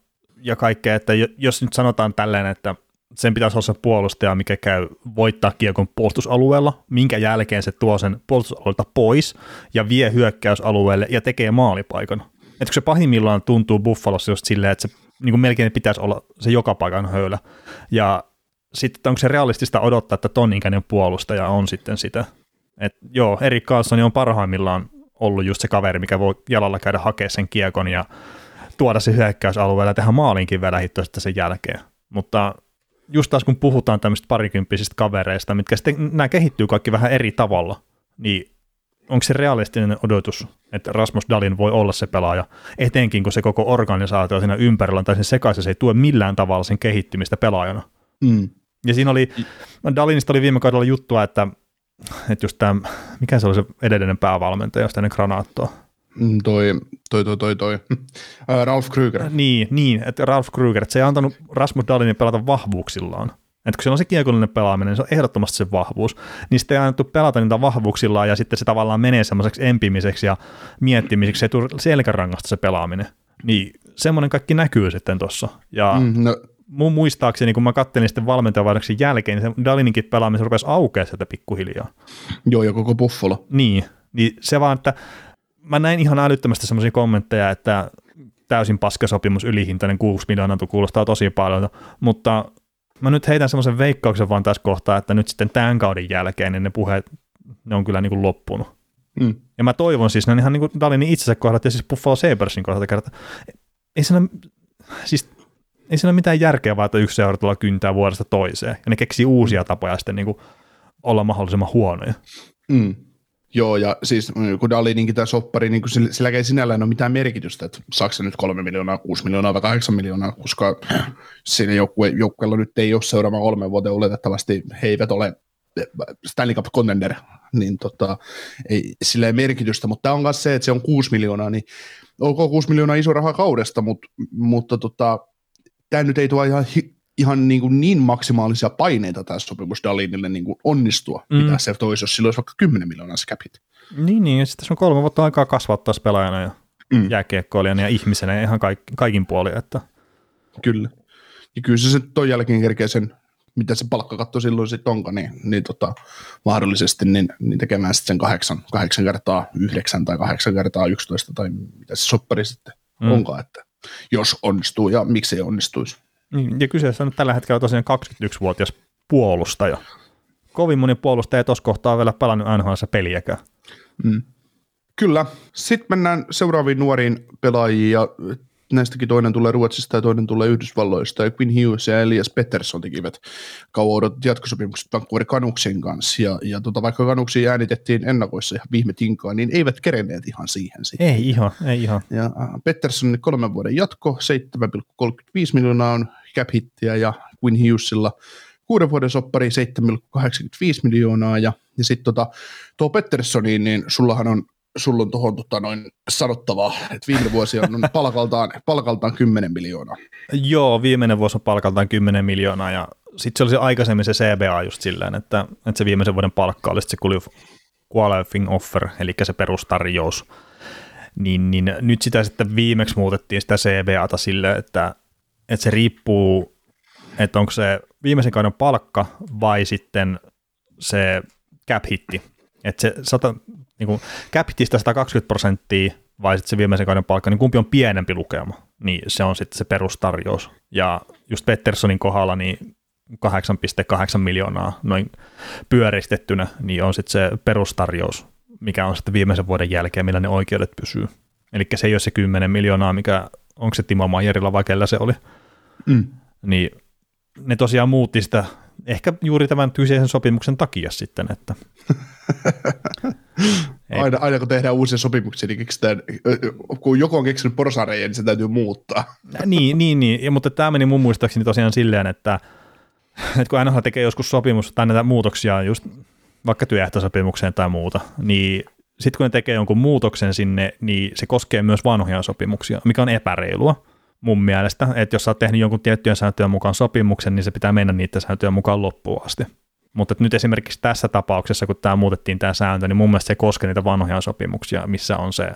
kaikkea, että jos nyt sanotaan tälleen, että sen pitäisi olla se puolustaja, mikä käy voittaa kiekon puolustusalueella, minkä jälkeen se tuo sen puolustusalueelta pois ja vie hyökkäysalueelle ja tekee maalipaikan. Että kun se pahimmillaan tuntuu Buffalossa just silleen, että se niin kuin melkein pitäisi olla se joka paikan höylä. Ja sitten onko se realistista odottaa, että ton ikäinen puolustaja on sitten sitä. Et joo, Erik Karlsson on parhaimmillaan ollut just se kaveri, mikä voi jalalla käydä hakemaan sen kiekon ja tuoda se hyökkäysalueella ja tehdä maalinkin vielä hittoista sen jälkeen. Mutta just taas kun puhutaan tämmöisistä parikymppisistä kavereista, mitkä sitten nämä kehittyy kaikki vähän eri tavalla, niin onko se realistinen odotus, että Rasmus Dahlin voi olla se pelaaja, etenkin kun se koko organisaatio siinä ympärillä on täysin sekaisin, se ei tue millään tavalla sen kehittymistä pelaajana. Mm. Ja siinä oli, Dahlinista oli viime kaudella juttua, että just tämä, mikä se oli se edellinen päävalmentaja, josta ennen Granaattoa? Ralph Krueger. Niin, että Ralph Krueger, että se ei antanut Rasmus Dahlinin pelata vahvuuksillaan. Että kun siellä on se kiekollinen pelaaminen, niin se on ehdottomasti se vahvuus. Niin sitten ei annettu pelata niitä vahvuuksillaan, ja sitten se tavallaan menee semmoiseksi empimiseksi ja miettimiseksi, se ei tule selkärangasta se pelaaminen. Niin semmoinen kaikki näkyy sitten tuossa. Ja mun muistaakseni, kun mä kattelin sitten valmentajavaihdoksen jälkeen, niin se Dahlininkin pelaaminen rupesi aukeaa sieltä pikkuhiljaa. Joo, ja koko Buffalo. Niin se vaan, että mä näin ihan älyttömästi semmoisia kommentteja, että täysin paskasopimus, ylihintainen, 6 miljoonaa kuulostaa tosi paljon, mutta mä nyt heitän semmoisen veikkauksen vaan tässä kohtaa, että nyt sitten tämän kauden jälkeen niin ne puheet, ne on kyllä niin kuin loppunut. Mm. Ja mä toivon siis, ne on ihan niin kuin Dahlinin itsensä kohdat ja siis Buffalo Sabresin kohdat kertaa. Ei siinä ole mitään järkeä, vaan että yksi seura tulla kyntää vuodesta toiseen, ja ne keksii uusia tapoja sitten niin kuin olla mahdollisimman huonoja. Mm. Joo, ja siis kun Dahlininkin tämä soppari, niin silläkään ei sinällään ole mitään merkitystä, että saako se nyt 3 miljoonaa, 6 miljoonaa vai 8 miljoonaa, koska siinä joukkueella nyt ei ole seuraavan 3 vuoteen oletettavasti, he eivät ole Stanley Cup contender, niin ei, sillä ei merkitystä, mutta tämä on myös se, että se on 6 miljoonaa, niin olkoon 6 miljoonaa iso raha kaudesta, mutta tämä nyt ei tule ihan niin maksimaalisia paineita tämä sopimus Dahlinille niin kuin onnistua, mitä se toisi, jos sillä olisi vaikka 10 miljoonaa se käpit. Niin, ja sitten tässä on 3 vuotta aikaa kasvaa taas pelaajana ja jääkiekkoilijana ja ihmisenä ja ihan kaikin puolin. Että. Kyllä. Ja kyllä se ton jälkeen kerkee sen, mitä se palkkakatto silloin sitten onkaan, niin mahdollisesti niin tekemään sitten sen 8 x 9 tai 8 x 11 tai mitä se soppari sitten onkaan, että jos onnistuu ja miksi ei onnistuisi. Ja kyseessä on tällä hetkellä tosiaan 21-vuotias puolustaja. Kovin moni puolustaja ei tuossa kohtaa vielä pelannut NHL:ssä peliäkään. Kyllä. Sitten mennään seuraaviin nuoriin pelaajiin ja näistäkin toinen tulee Ruotsista ja toinen tulee Yhdysvalloista, ja Quinn Hughes ja Elias Pettersson tekivät kauan odotut jatkosopimukset Vancouver Canucksin kanssa, ja vaikka Canucksia äänitettiin ennakoissa ihan viime tinkaan, niin eivät kerenneet ihan siihen sitten. Ei ihan. Ja Petterssonin 3 vuoden jatko, 7,35 miljoonaa on cap-hittiä, ja Quinn Hughesilla 6 vuoden soppari, 7,85 miljoonaa, ja sitten tuo Petterssoniin, niin sulla on tuohon noin sanottavaa, että viime vuosi on palkaltaan 10 miljoonaa. Joo, viimeinen vuosi on palkaltaan 10 miljoonaa, ja sitten se oli se aikaisemmin se CBA just silleen, että se viimeisen vuoden palkka oli sitten se qualifying offer, eli se perustarjous. Niin nyt sitä sitten viimeksi muutettiin sitä CBAta silleen, että se riippuu, että onko se viimeisen kauden palkka vai sitten se cap-hitti. Että se cap-hitistä 120% vai sitten se viimeisen kauden palkka, niin kumpi on pienempi lukema, niin se on sitten se perustarjous. Ja just Petterssonin kohdalla niin 8,8 miljoonaa noin pyöristettynä, niin on sitten se perustarjous, mikä on sitten viimeisen vuoden jälkeen, millä ne oikeudet pysyy. Eli se ei ole se 10 miljoonaa, mikä, onko se Timo Maierilla vai kellä se oli. Niin ne tosiaan muutti sitä, ehkä juuri tämän kyseisen sopimuksen takia sitten, että aina kun tehdään uusia sopimuksia, niin kun joku on keksinyt porsaanreikiä, niin se täytyy muuttaa. Niin. Mutta tämä meni mun muistaakseni tosiaan silleen, että kun NHL tekee joskus sopimus tai näitä muutoksia just vaikka työehtosopimukseen tai muuta, niin sitten kun ne tekee jonkun muutoksen sinne, niin se koskee myös vanhoja sopimuksia, mikä on epäreilua mun mielestä, että jos sä oot tehnyt jonkun tiettyjen sääntöjen mukaan sopimuksen, niin se pitää mennä niiden sääntöjen mukaan loppuun asti. Mutta nyt esimerkiksi tässä tapauksessa, kun tämä muutettiin tämä sääntö, niin mun mielestä se koskee niitä vanhoja sopimuksia, missä on se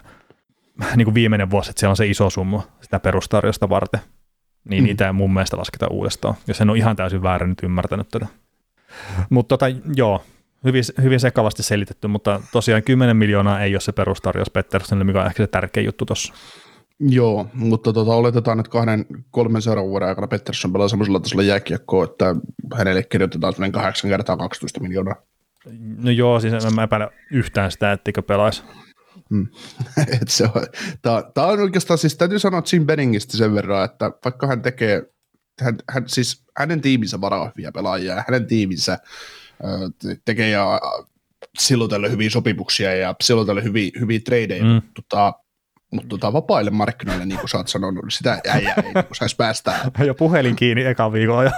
niin kuin viimeinen vuosi, että siellä on se iso summa sitä perustarjosta varten. Niin niitä ei mun mielestä lasketa uudestaan, jos en ole ihan täysin väärin nyt ymmärtänyt tätä. Mutta joo, hyvin sekavasti selitetty, mutta tosiaan 10 miljoonaa ei ole se perustarjous Petterssonille, mikä on ehkä se tärkeä juttu tuossa. Joo, mutta oletetaan, että 2-3 seuraavan vuoden aikana Pettersson pelaa semmoisella tasolla jääkiekkoa, että hänelle kirjoitetaan semmoinen 8 x 12 miljoonaa. No joo, siis en mä epäile yhtään sitä, etteikö pelaisi. Tämä on oikeastaan, siis täytyy sanoa Jim Benningistä sen verran, että vaikka hän tekee, siis hänen tiiminsä varaa hyviä pelaajia ja hänen tiiminsä tekee ja silloin tällöin hyviä sopimuksia ja silloin tällöin hyviä tradeja, mutta vapaille markkinoille, niin kuin sä oot sanonut, sitä äijää ei niin saisi päästää. Jo puhelin kiinni ekan viikon jo.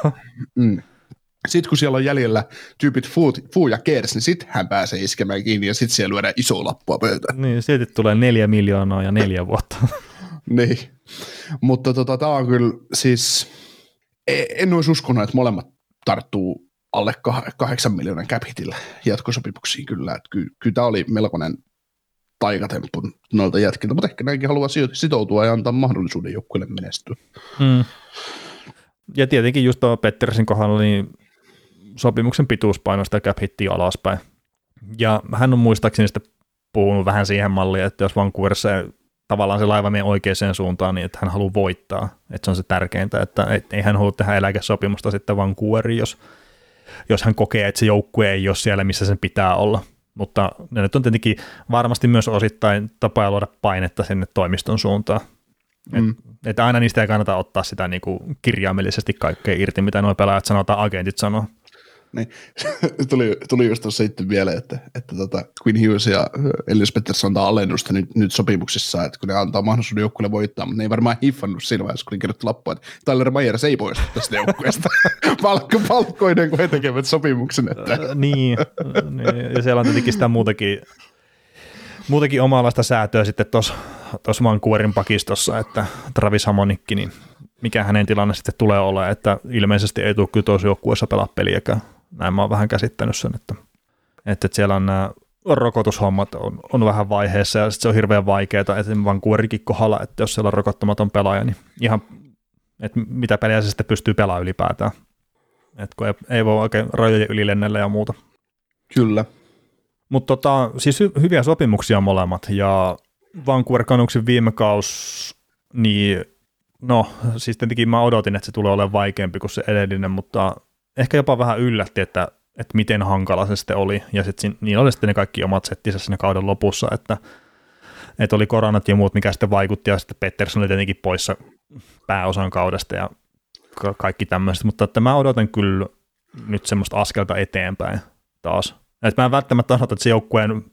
Sitten kun siellä on jäljellä tyypit Fuu ja Kers, niin sitten hän pääsee iskemään kiinni ja sitten siellä lyödään iso lappua pöytään. Niin, sieltä tulee 4 miljoonaa ja 4 vuotta. Niin, mutta tämä on kyllä siis, en olisi uskonut, että molemmat tarttuu alle 8 miljoonan cap-hitillä jatkosopimuksiin kyllä. Kyllä tämä oli melkoinen taikatempun noilta jätkiltä, mutta ehkä näinkin haluaa sitoutua ja antaa mahdollisuuden joukkueelle menestyä. Ja tietenkin just tuo Petterssonin kohdalla niin sopimuksen pituuspainosta ja cap-hittiin alaspäin. Ja hän on muistaakseni sitten puhunut vähän siihen malliin, että jos Vancouverissa tavallaan se laiva menee oikeaan suuntaan, niin että hän haluaa voittaa. Että se on se tärkeintä, että ei hän halua tehdä eläkesopimusta sitten Vancouveriin, jos hän kokee, että se joukkue ei ole siellä, missä sen pitää olla. Mutta ne nyt on tietenkin varmasti myös osittain tapaa luoda painetta sinne toimiston suuntaan. Että aina niistä ei kannata ottaa sitä niin kuin kirjaimellisesti kaikkea irti, mitä nuo pelaajat sanoo tai agentit sanoo. Niin, tuli just tuossa sitten vielä, että Quinn Hughes ja Elias Pettersson antaa alennusta nyt sopimuksissa, että kun ne antaa mahdollisuuden joukkueelle voittaa, mutta ne ei varmaan hiffannut siinä vaiheessa, kun ne kerrottu lappua, että Tyler Myers ei poistu tästä joukkueesta palkkoinen, kun he tekevät sopimuksen. Niin, ja siellä on tietenkin sitä muutakin omanlaista säätöä sitten tuossa Vancouverin pakistossa, että Travis Hamonikki, niin mikä hänen tilanne sitten tulee olemaan, että ilmeisesti ei tule kyllä tuossa joukkueessa pelaa peliäkään. Näin mä oon vähän käsittänyt sen, että siellä on nämä rokotushommat on vähän vaiheessa ja sitten se on hirveän vaikeaa, että Vancouverin kohdalla, että jos siellä on rokottamaton pelaaja, niin ihan, että mitä peliä se sitten pystyy pelaamaan ylipäätään. Että kun ei voi oikein rajojen ylilennellä ja muuta. Kyllä. Mutta siis hyviä sopimuksia molemmat, ja Vancouver Canucksin viime kausi, niin no, siis tietenkin mä odotin, että se tulee olemaan vaikeampi kuin se edellinen, mutta ehkä jopa vähän yllätti, että miten hankala se sitten oli, ja sitten niillä oli sitten ne kaikki omat settinsä siinä kauden lopussa, että oli koronat ja muut, mikä sitten vaikutti, ja sitten Pettersson oli tietenkin poissa pääosan kaudesta ja kaikki tämmöiset, mutta että mä odotan kyllä nyt semmoista askelta eteenpäin taas. Että mä en välttämättä odota, että se joukkueen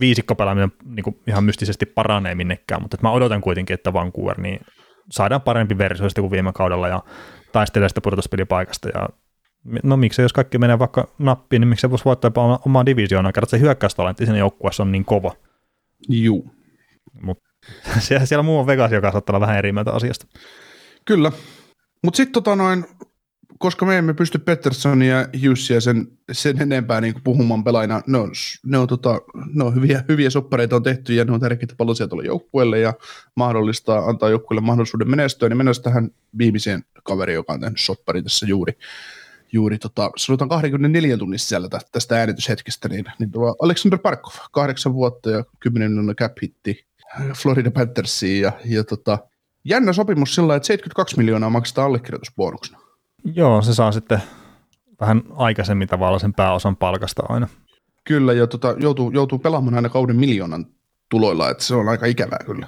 viisikkopelaaminen niin ihan mystisesti paranee minnekään, mutta mä odotan kuitenkin, että Vancouver niin saadaan parempi versio kuin viime kaudella ja taistelee sitä pudotuspelipaikasta. Ja, no miksei, jos kaikki menee vaikka nappiin, niin miksei voisi voittaa jopa omaa divisioonaan. Kerrot, se hyökkäystalentti siinä joukkueessa on niin kova. Juu. Mut siellä muu on Vegas, joka saattaa olla vähän eri mieltä asiasta. Kyllä. Mutta sitten koska me emme pysty Petterssonia ja Hughesia sen enempää niin kuin puhumaan pelaajina, ne on hyviä soppareita on tehty ja ne on tärkeitä palosia tuolla joukkueelle ja mahdollistaa antaa joukkueelle mahdollisuuden menestyä, niin mennään tähän viimeiseen kaveriin, joka on tehnyt soppari tässä juuri sanotaan 24 tunnin sisällä tästä äänityshetkestä, niin tuo Aleksander Barkov, 8 vuotta ja 10 cap-hitti Florida Panthersiin ja jännä sopimus sillä, että 72 miljoonaa maksetaan allekirjoitusbonuksena. Joo, se saa sitten vähän aikaisemmin tavallaan sen pääosan palkasta aina. Kyllä, ja joutuu pelaamaan aina kauden miljoonan tuloilla, että se on aika ikävää kyllä.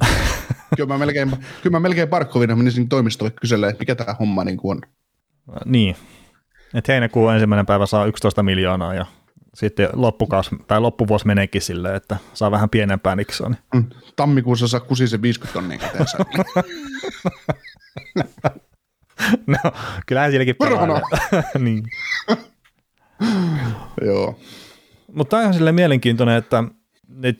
kyllä mä melkein Barkovina menisin toimistolle kyselemään, että mikä tämä homma niin kuin on. Niin, että heinäkuun 1. päivä saa 11 miljoonaa ja sitten loppuvuosi meneekin silleen, että saa vähän pienempään iksoa. Niin. Tammikuussa saa 50 tonnia käteensä. No, kyllähän sielläkin pelaa. Niin. Joo. Mutta ihan silleen mielenkiintoinen, että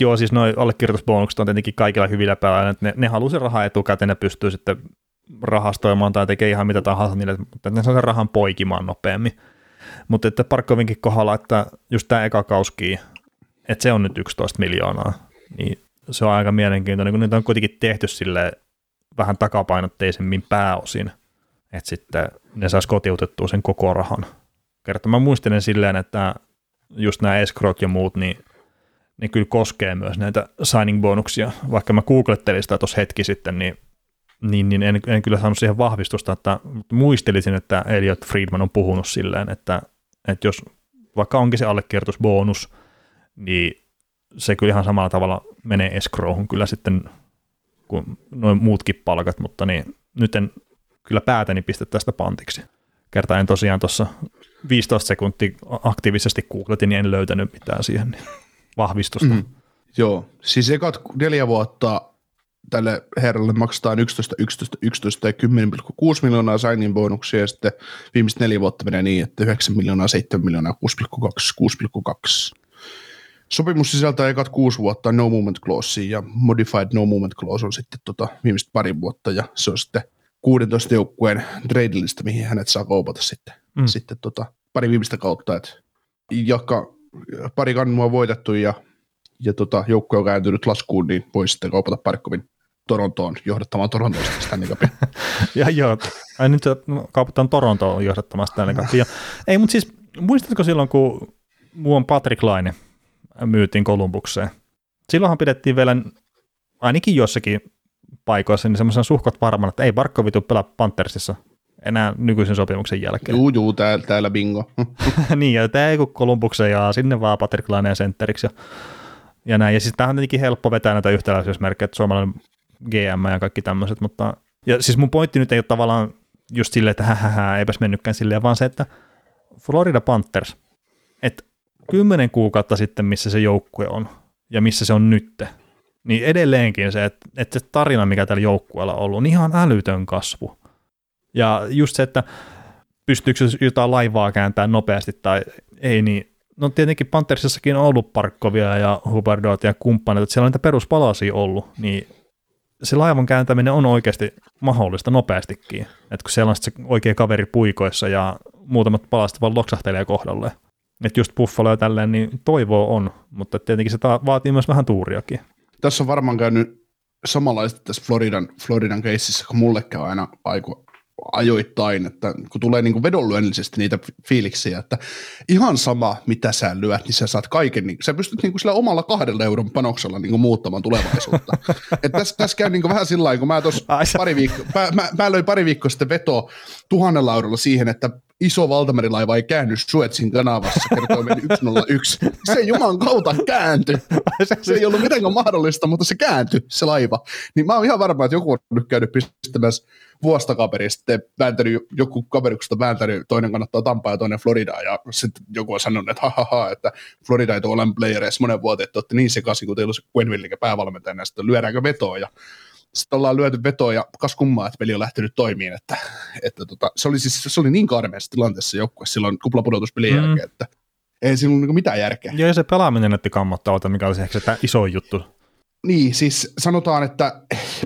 joo, siis noi allekirjoitusbonukset on tietenkin kaikilla hyvillä päällä, että ne haluaa sen rahaa etukäteen, ne pystyy sitten rahastoimaan tai tekee ihan mitä tahansa niille, mutta ne saa sen rahan poikimaan nopeammin. Mutta että Parkkovinkin kohdalla, että just tämä eka kauski, että se on nyt 11 miljoonaa, niin se on aika mielenkiintoinen, kun niitä on kuitenkin tehty silleen vähän takapainotteisemmin pääosin. Että sitten ne saisi kotiutettua sen koko rahan. Kertaa mä muistelen silleen, että just nämä escrowt ja muut, niin ne kyllä koskee myös näitä signing-bonuksia. Vaikka mä googlettelin sitä tuossa hetki sitten, niin en kyllä saanut siihen vahvistusta, että muistelisin, että Elliot Friedman on puhunut silleen, että jos vaikka onkin se allekirjoitusbonus, niin se kyllä ihan samalla tavalla menee escrowhun kyllä sitten kuin noin muutkin palkat, mutta niin nyt en kyllä päätäni pistä tästä pantiksi. Kertaan en tosiaan tuossa 15 sekuntia aktiivisesti googletin, niin en löytänyt mitään siihen niin vahvistusta. Mm. Joo, siis ekat 4 vuotta tälle herralle maksetaan 11 ja 10,6 miljoonaa signing bonuksia, ja sitten viimeiset 4 vuotta menee niin, että 9 miljoonaa, 7 miljoonaa, 6,2. Sopimus sisältää ekat 6 vuotta no movement clause, ja modified no movement clause on sitten viimeiset pari vuotta, ja se on sitten 16 joukkueen trade-lista, mihin hänet saa kaupata sitten pari viimeistä kautta, että pari kannua voitettu ja joukkue on kääntynyt laskuun, niin voi sitten kaupata Parkkovin Torontoon, johdattamaan Torontoista Stanley Cupia. Ja joo, nyt kaupataan Torontoon johdattamaan Stanley Cupia. Ei, mutta siis muistatko silloin, kun muun Patrick Laine myytiin Columbukseen? Silloinhan pidettiin vielä ainakin jossakin paikoissa, niin semmoisen suhkot varmaan, että ei Barkovi tule pelaa Panthersissa enää nykyisen sopimuksen jälkeen. Juu, täällä bingo. Niin, ja tämä ei kun Columbuksen ja sinne vaan Patrick Laineen sentteriksi ja näin. Ja siis tämähän on tietenkin helppo vetää näitä yhtäläisyysmerkkejä, että suomalainen GM ja kaikki tämmöiset, mutta ja siis mun pointti nyt ei ole tavallaan just silleen, että eipäs mennytkään silleen, vaan se, että Florida Panthers että 10 kuukautta sitten, missä se joukkue on ja missä se on nyt, niin edelleenkin se, että se tarina, mikä tällä joukkueella on ollut, niin ihan älytön kasvu. Ja just se, että pystyykö jotain laivaa kääntämään nopeasti tai ei, niin no tietenkin Panthersissakin on ollut Parkkovia ja Huberdoita ja kumppaneita, että siellä on niitä peruspalasia ollut, niin se laivan kääntäminen on oikeasti mahdollista nopeastikin, että kun siellä on se oikea kaveri puikoissa ja muutamat palasta vaan loksahtelee kohdalle. Että just Buffalo ja tälleen, niin toivoa on, mutta tietenkin se vaatii myös vähän tuuriakin. Tässä on varmaan käynyt samanlaista tässä Floridan keississä, kun mulle käy aina ajoittain, että kun tulee niin kuin vedonlyönnillisesti niitä fiiliksiä, että ihan sama, mitä sä lyöt, niin sä saat kaiken, niin sä pystyt niin kuin sillä omalla 2 euron panoksella niin kuin muuttamaan tulevaisuutta. Että tässä käy niin kuin vähän sillä lailla, kun mä löin pari viikkoa sitten veto 1 000 eurolla siihen, että iso valtamerilaiva ei käänny Suetsin kanavassa, kertoo meni 101. Se juman kautta kääntyi. Se ei ollut mitenkään mahdollista, mutta se kääntyi, se laiva. Niin mä oon ihan varma, että joku on nyt käynyt pistämässä vuostakaperia, sitten joku kaverikusta vääntänyt, toinen kannattaa Tampaa ja toinen Floridaa, ja sitten joku on sanonut, että ha, että Florida ei tuolla playereissa monen vuoteen, että olette niin sekaisin, kun teillä on se Gwen Willikä päävalmentajana, ja sitten lyödäänkö vetoa, ja sitten ollaan lyöty vetoa, ja kas kummaa, että peli on lähtenyt toimiin, että se oli niin karmeessa tilanteessa joukkueessa silloin kuplapudotuspelin jälkeen, että ei siinä ollut mitään järkeä. Joo, ja se pelaaminen näytti kammottavalta, mikä olisi ehkä tämä iso juttu. Niin, siis sanotaan, että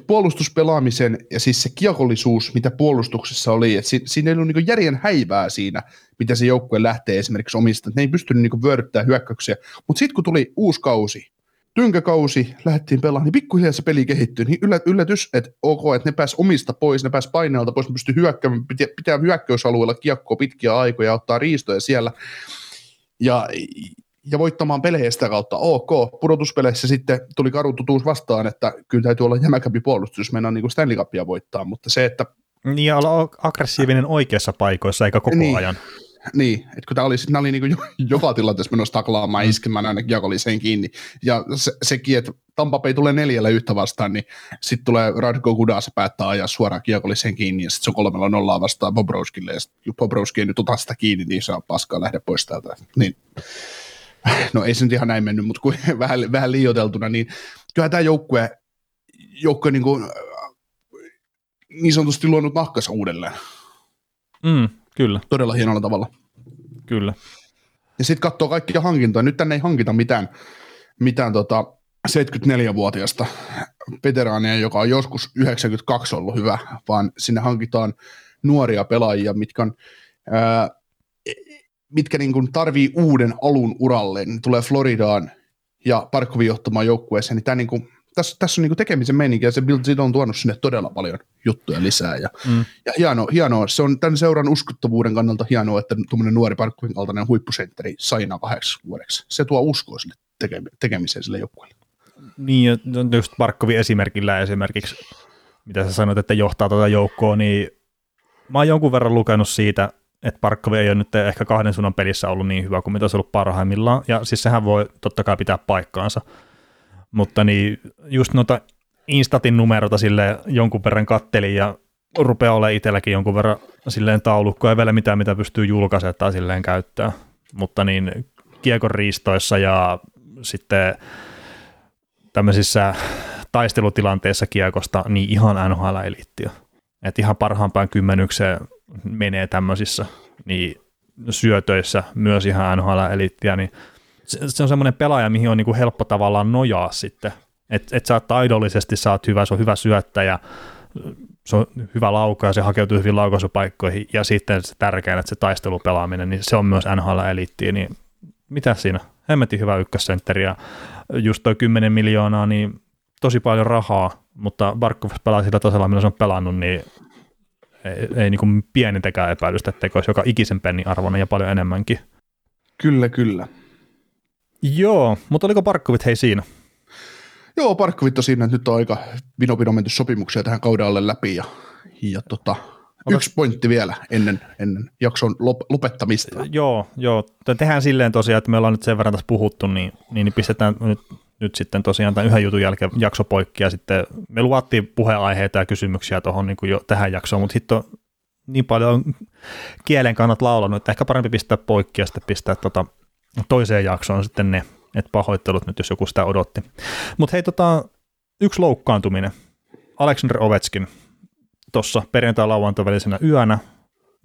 puolustuspelaamisen ja siis se kiekollisuus, mitä puolustuksessa oli, että siinä ei ollut niin järjen häivää siinä, mitä se joukkue lähtee esimerkiksi omista, ne ei pystynyt niin vyöryttämään hyökkäyksiä, mutta sitten kun tuli uusi kausi, tynkäkausi, lähdettiin pelaamaan, niin pikkuhiljaa se peli kehittyi, niin yllätys, että ok, että ne pääsi omista pois, ne pääsi paineelta pois, ne pystyi hyökkäämään, pitää hyökkäysalueella kiekkoa pitkiä aikoja, ottaa riistoja siellä, ja voittamaan pelejä sitä kautta, ok, pudotuspeleissä sitten tuli karu totuus vastaan, että kyllä täytyy olla jämäkämpi puolustus, jos mennään niin kuin Stanley Cupia voittaa, mutta se, että... Niin, olla aggressiivinen oikeassa paikoissa, eikä koko ajan. Niin, että kun nämä oli niin kuin joka tilanteessa menossa taklaamaan, iskemään aina kiekolliseen kiinni, ja sekin, että Tampapa ei tule 4 yhtä vastaan, niin sitten tulee Radko Gudas, se päättää ajaa suoraan kiekolliseen kiinni, ja sitten se on 3-0 vastaan Bobrovskille, ja sitten Bobrovski ei nyt ota sitä kiinni, niin saa paskaa lähde pois täältä, niin... No ei se nyt ihan näin mennyt, mutta kun vähän liioiteltuna, niin kyllähän tämä joukkue niin sanotusti luonut nahkansa uudelleen. Kyllä. Todella hienolla tavalla. Kyllä. Ja sitten katsoo kaikkia hankintoja. Nyt tänne ei hankita mitään 74-vuotiaasta veteraania, joka on joskus 92 ollut hyvä, vaan sinne hankitaan nuoria pelaajia, mitkä on... mitkä niin kuin tarvii uuden alun uralle, niin tulee Floridaan ja Parkkovin johtamaan joukkueeseen, niin, niin kuin, tässä on niin kuin tekemisen meininki, ja se Bill Zito on tuonut sinne todella paljon juttuja lisää, ja hienoa, se on tämän seuran uskottavuuden kannalta hienoa, että tuommoinen nuori Parkkovin kaltainen huippusentteri sainaa 8 vuodeksi. Se tuo uskoa sille tekemiseen sille joukkueelle. Niin, just Parkkovin esimerkillä esimerkiksi, mitä sä sanoit, että johtaa tuota joukkoa, niin mä oon jonkun verran lukenut siitä, että Parkkovi ei ole nyt ehkä 2 suunnan pelissä ollut niin hyvä kuin mitä olisi ollut parhaimmillaan, ja siis sehän voi totta kai pitää paikkaansa, mutta niin just noita Instatin numeroita silleen jonkun verran kattelin, ja rupeaa olemaan itselläkin jonkun verran silleen taulukkoa, ei vielä mitään, mitä pystyy julkaisemaan tai silleen käyttää, mutta niin kiekon riistoissa ja sitten tämmöisissä taistelutilanteissa kiekosta, niin ihan NHL-eliittiä, että ihan parhaampaan kymmenykseen menee tämmöisissä niin syötöissä myös ihan NHL-eliittiä, niin se on semmoinen pelaaja, mihin on niin kuin helppo tavallaan nojaa sitten, että sä oot taidollisesti, sä oot hyvä, se on hyvä syöttäjä, se on hyvä laukaja, se hakeutuu hyvin laukaisupaikkoihin, ja sitten se tärkeää, että se taistelupelaaminen, niin se on myös NHL-eliittiä, niin mitä siinä? Hemmetin hyvä ykkössentteri, ja just toi 10 miljoonaa, niin tosi paljon rahaa, mutta Barkov pelaa sillä tasolla, millä se on pelannut, niin ei niin kuin pienintäkään epäilystä, että olisi joka ikisen pennin arvoinen ja paljon enemmänkin. Kyllä. Joo, mutta oliko Parkkovit hei siinä? Joo, Parkkovit on siinä, että nyt on aika vino menty sopimuksia tähän kaudelle läpi, ja yksi pointti vielä ennen jakson lopettamista. Joo. Tehdään silleen tosiaan, että me ollaan nyt sen verran tässä puhuttu, niin pistetään nyt sitten tosiaan tämän yhden jutun jälkeen jakso poikki, ja sitten me luvattiin puheenaiheita ja kysymyksiä tuohon niin kuin jo tähän jaksoon, mutta sitten on niin paljon kielen kannat laulanut, että ehkä parempi pistää poikki ja sitten pistää toiseen jaksoon sitten ne, että pahoittelut nyt, jos joku sitä odotti. Mutta hei, yksi loukkaantuminen. Alexander Ovechkin tuossa perjantai-lauantain välisenä yönä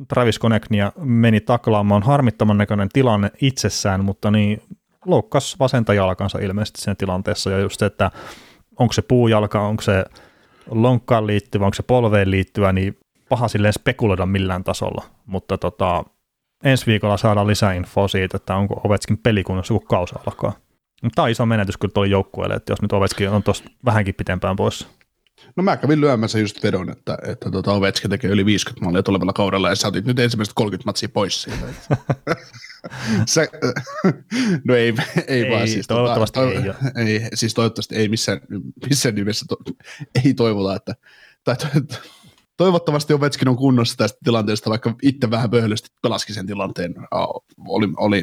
Travis Konechnia meni taklaamaan, harmittaman näköinen tilanne itsessään, mutta niin loukkasi vasenta jalkansa ilmeisesti siinä tilanteessa, ja just se, että onko se puujalka, onko se lonkkaan liittyvä, onko se polveen liittyvä, niin paha silleen spekuloida millään tasolla, mutta ensi viikolla saadaan lisää infoa siitä, että onko Ovechkin pelikunnossa, kun kausi alkaa. Tämä on iso menetys kyllä tuolle joukkueelle, että jos nyt Ovechkin on tuossa vähänkin pitempään poissa. No mä kävin lyömässä just vedon, että Ovechkin tekee yli 50 maalia tulevalla kaudella, ja sä otit nyt ensimmäiset 30 matsia pois siitä. No ei vaan. Siis toivottavasti ei. Siis toivottavasti ei missään nimessä, ei toivota, että... Toivottavasti Ovechkin on kunnossa tästä tilanteesta, vaikka itse vähän pöhölysti pelasikin sen tilanteen.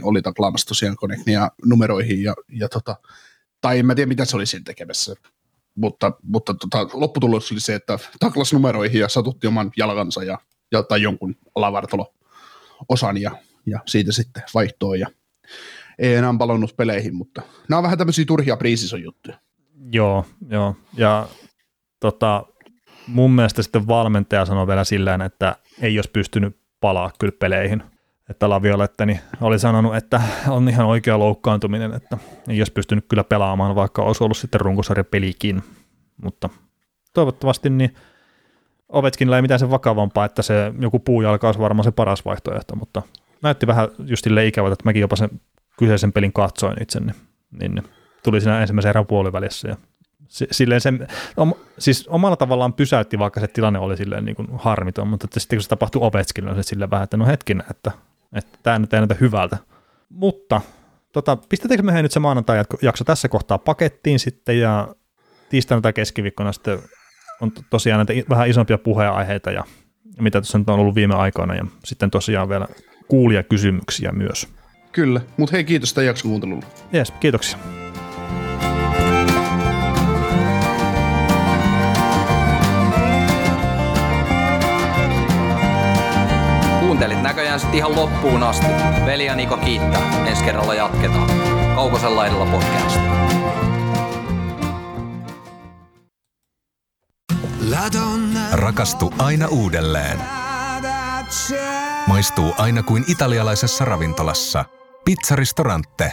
Oli taklaamassa tosiaan Konechnia numeroihin, tai en mä tiedä, mitä se oli siinä tekemässä. Mutta lopputulos oli se, että taklasi numeroihin ja satutti oman jalkansa tai jonkun alavartalo-osan ja siitä sitten vaihtoon. Ja ei enää palannut peleihin, mutta nämä on vähän tämmöisiä turhia preseason juttuja. Joo. Ja mun mielestä sitten valmentaja sanoi vielä sillään, että ei olisi pystynyt palaa kyllä peleihin. Että Laviolette niin oli sanonut, että on ihan oikea loukkaantuminen, että ei olisi pystynyt kyllä pelaamaan, vaikka olisi ollut sitten runkosarjapelikin. Mutta toivottavasti niin Ovechkinilla ei mitään sen vakavampaa, että se joku puujalka olisi varmaan se paras vaihtoehto, mutta näytti vähän just silleen ikävältä, että mäkin jopa sen kyseisen pelin katsoin itse, niin tuli siinä ensimmäisen erän puolivälissä ja silleen siis omalla tavallaan pysäytti, vaikka se tilanne oli silleen niin kuin harmiton, mutta että sitten kun se tapahtui Ovechkinille, niin se silleen vähän, että no hetkinen, että tämä nyt ei näytä hyvältä. Mutta pistetäänkö me nyt se maanantai-jakso tässä kohtaa pakettiin sitten, ja tiistaina tai keskiviikkona sitten on tosiaan näitä vähän isompia puheenaiheita, ja mitä tuossa nyt on ollut viime aikoina, ja sitten tosiaan vielä kuulijakysymyksiä myös. Kyllä, mutta hei kiitos tämän jakson kuuntelulle. Jees, kiitoksia. Kuuntelit näköjään sitten ihan loppuun asti. Veli ja Niko kiittää. Ensi kerralla jatketaan. Kaukosen laidalla podcast. Rakastu aina uudelleen. Maistuu aina kuin italialaisessa ravintolassa. Pizzaristorante.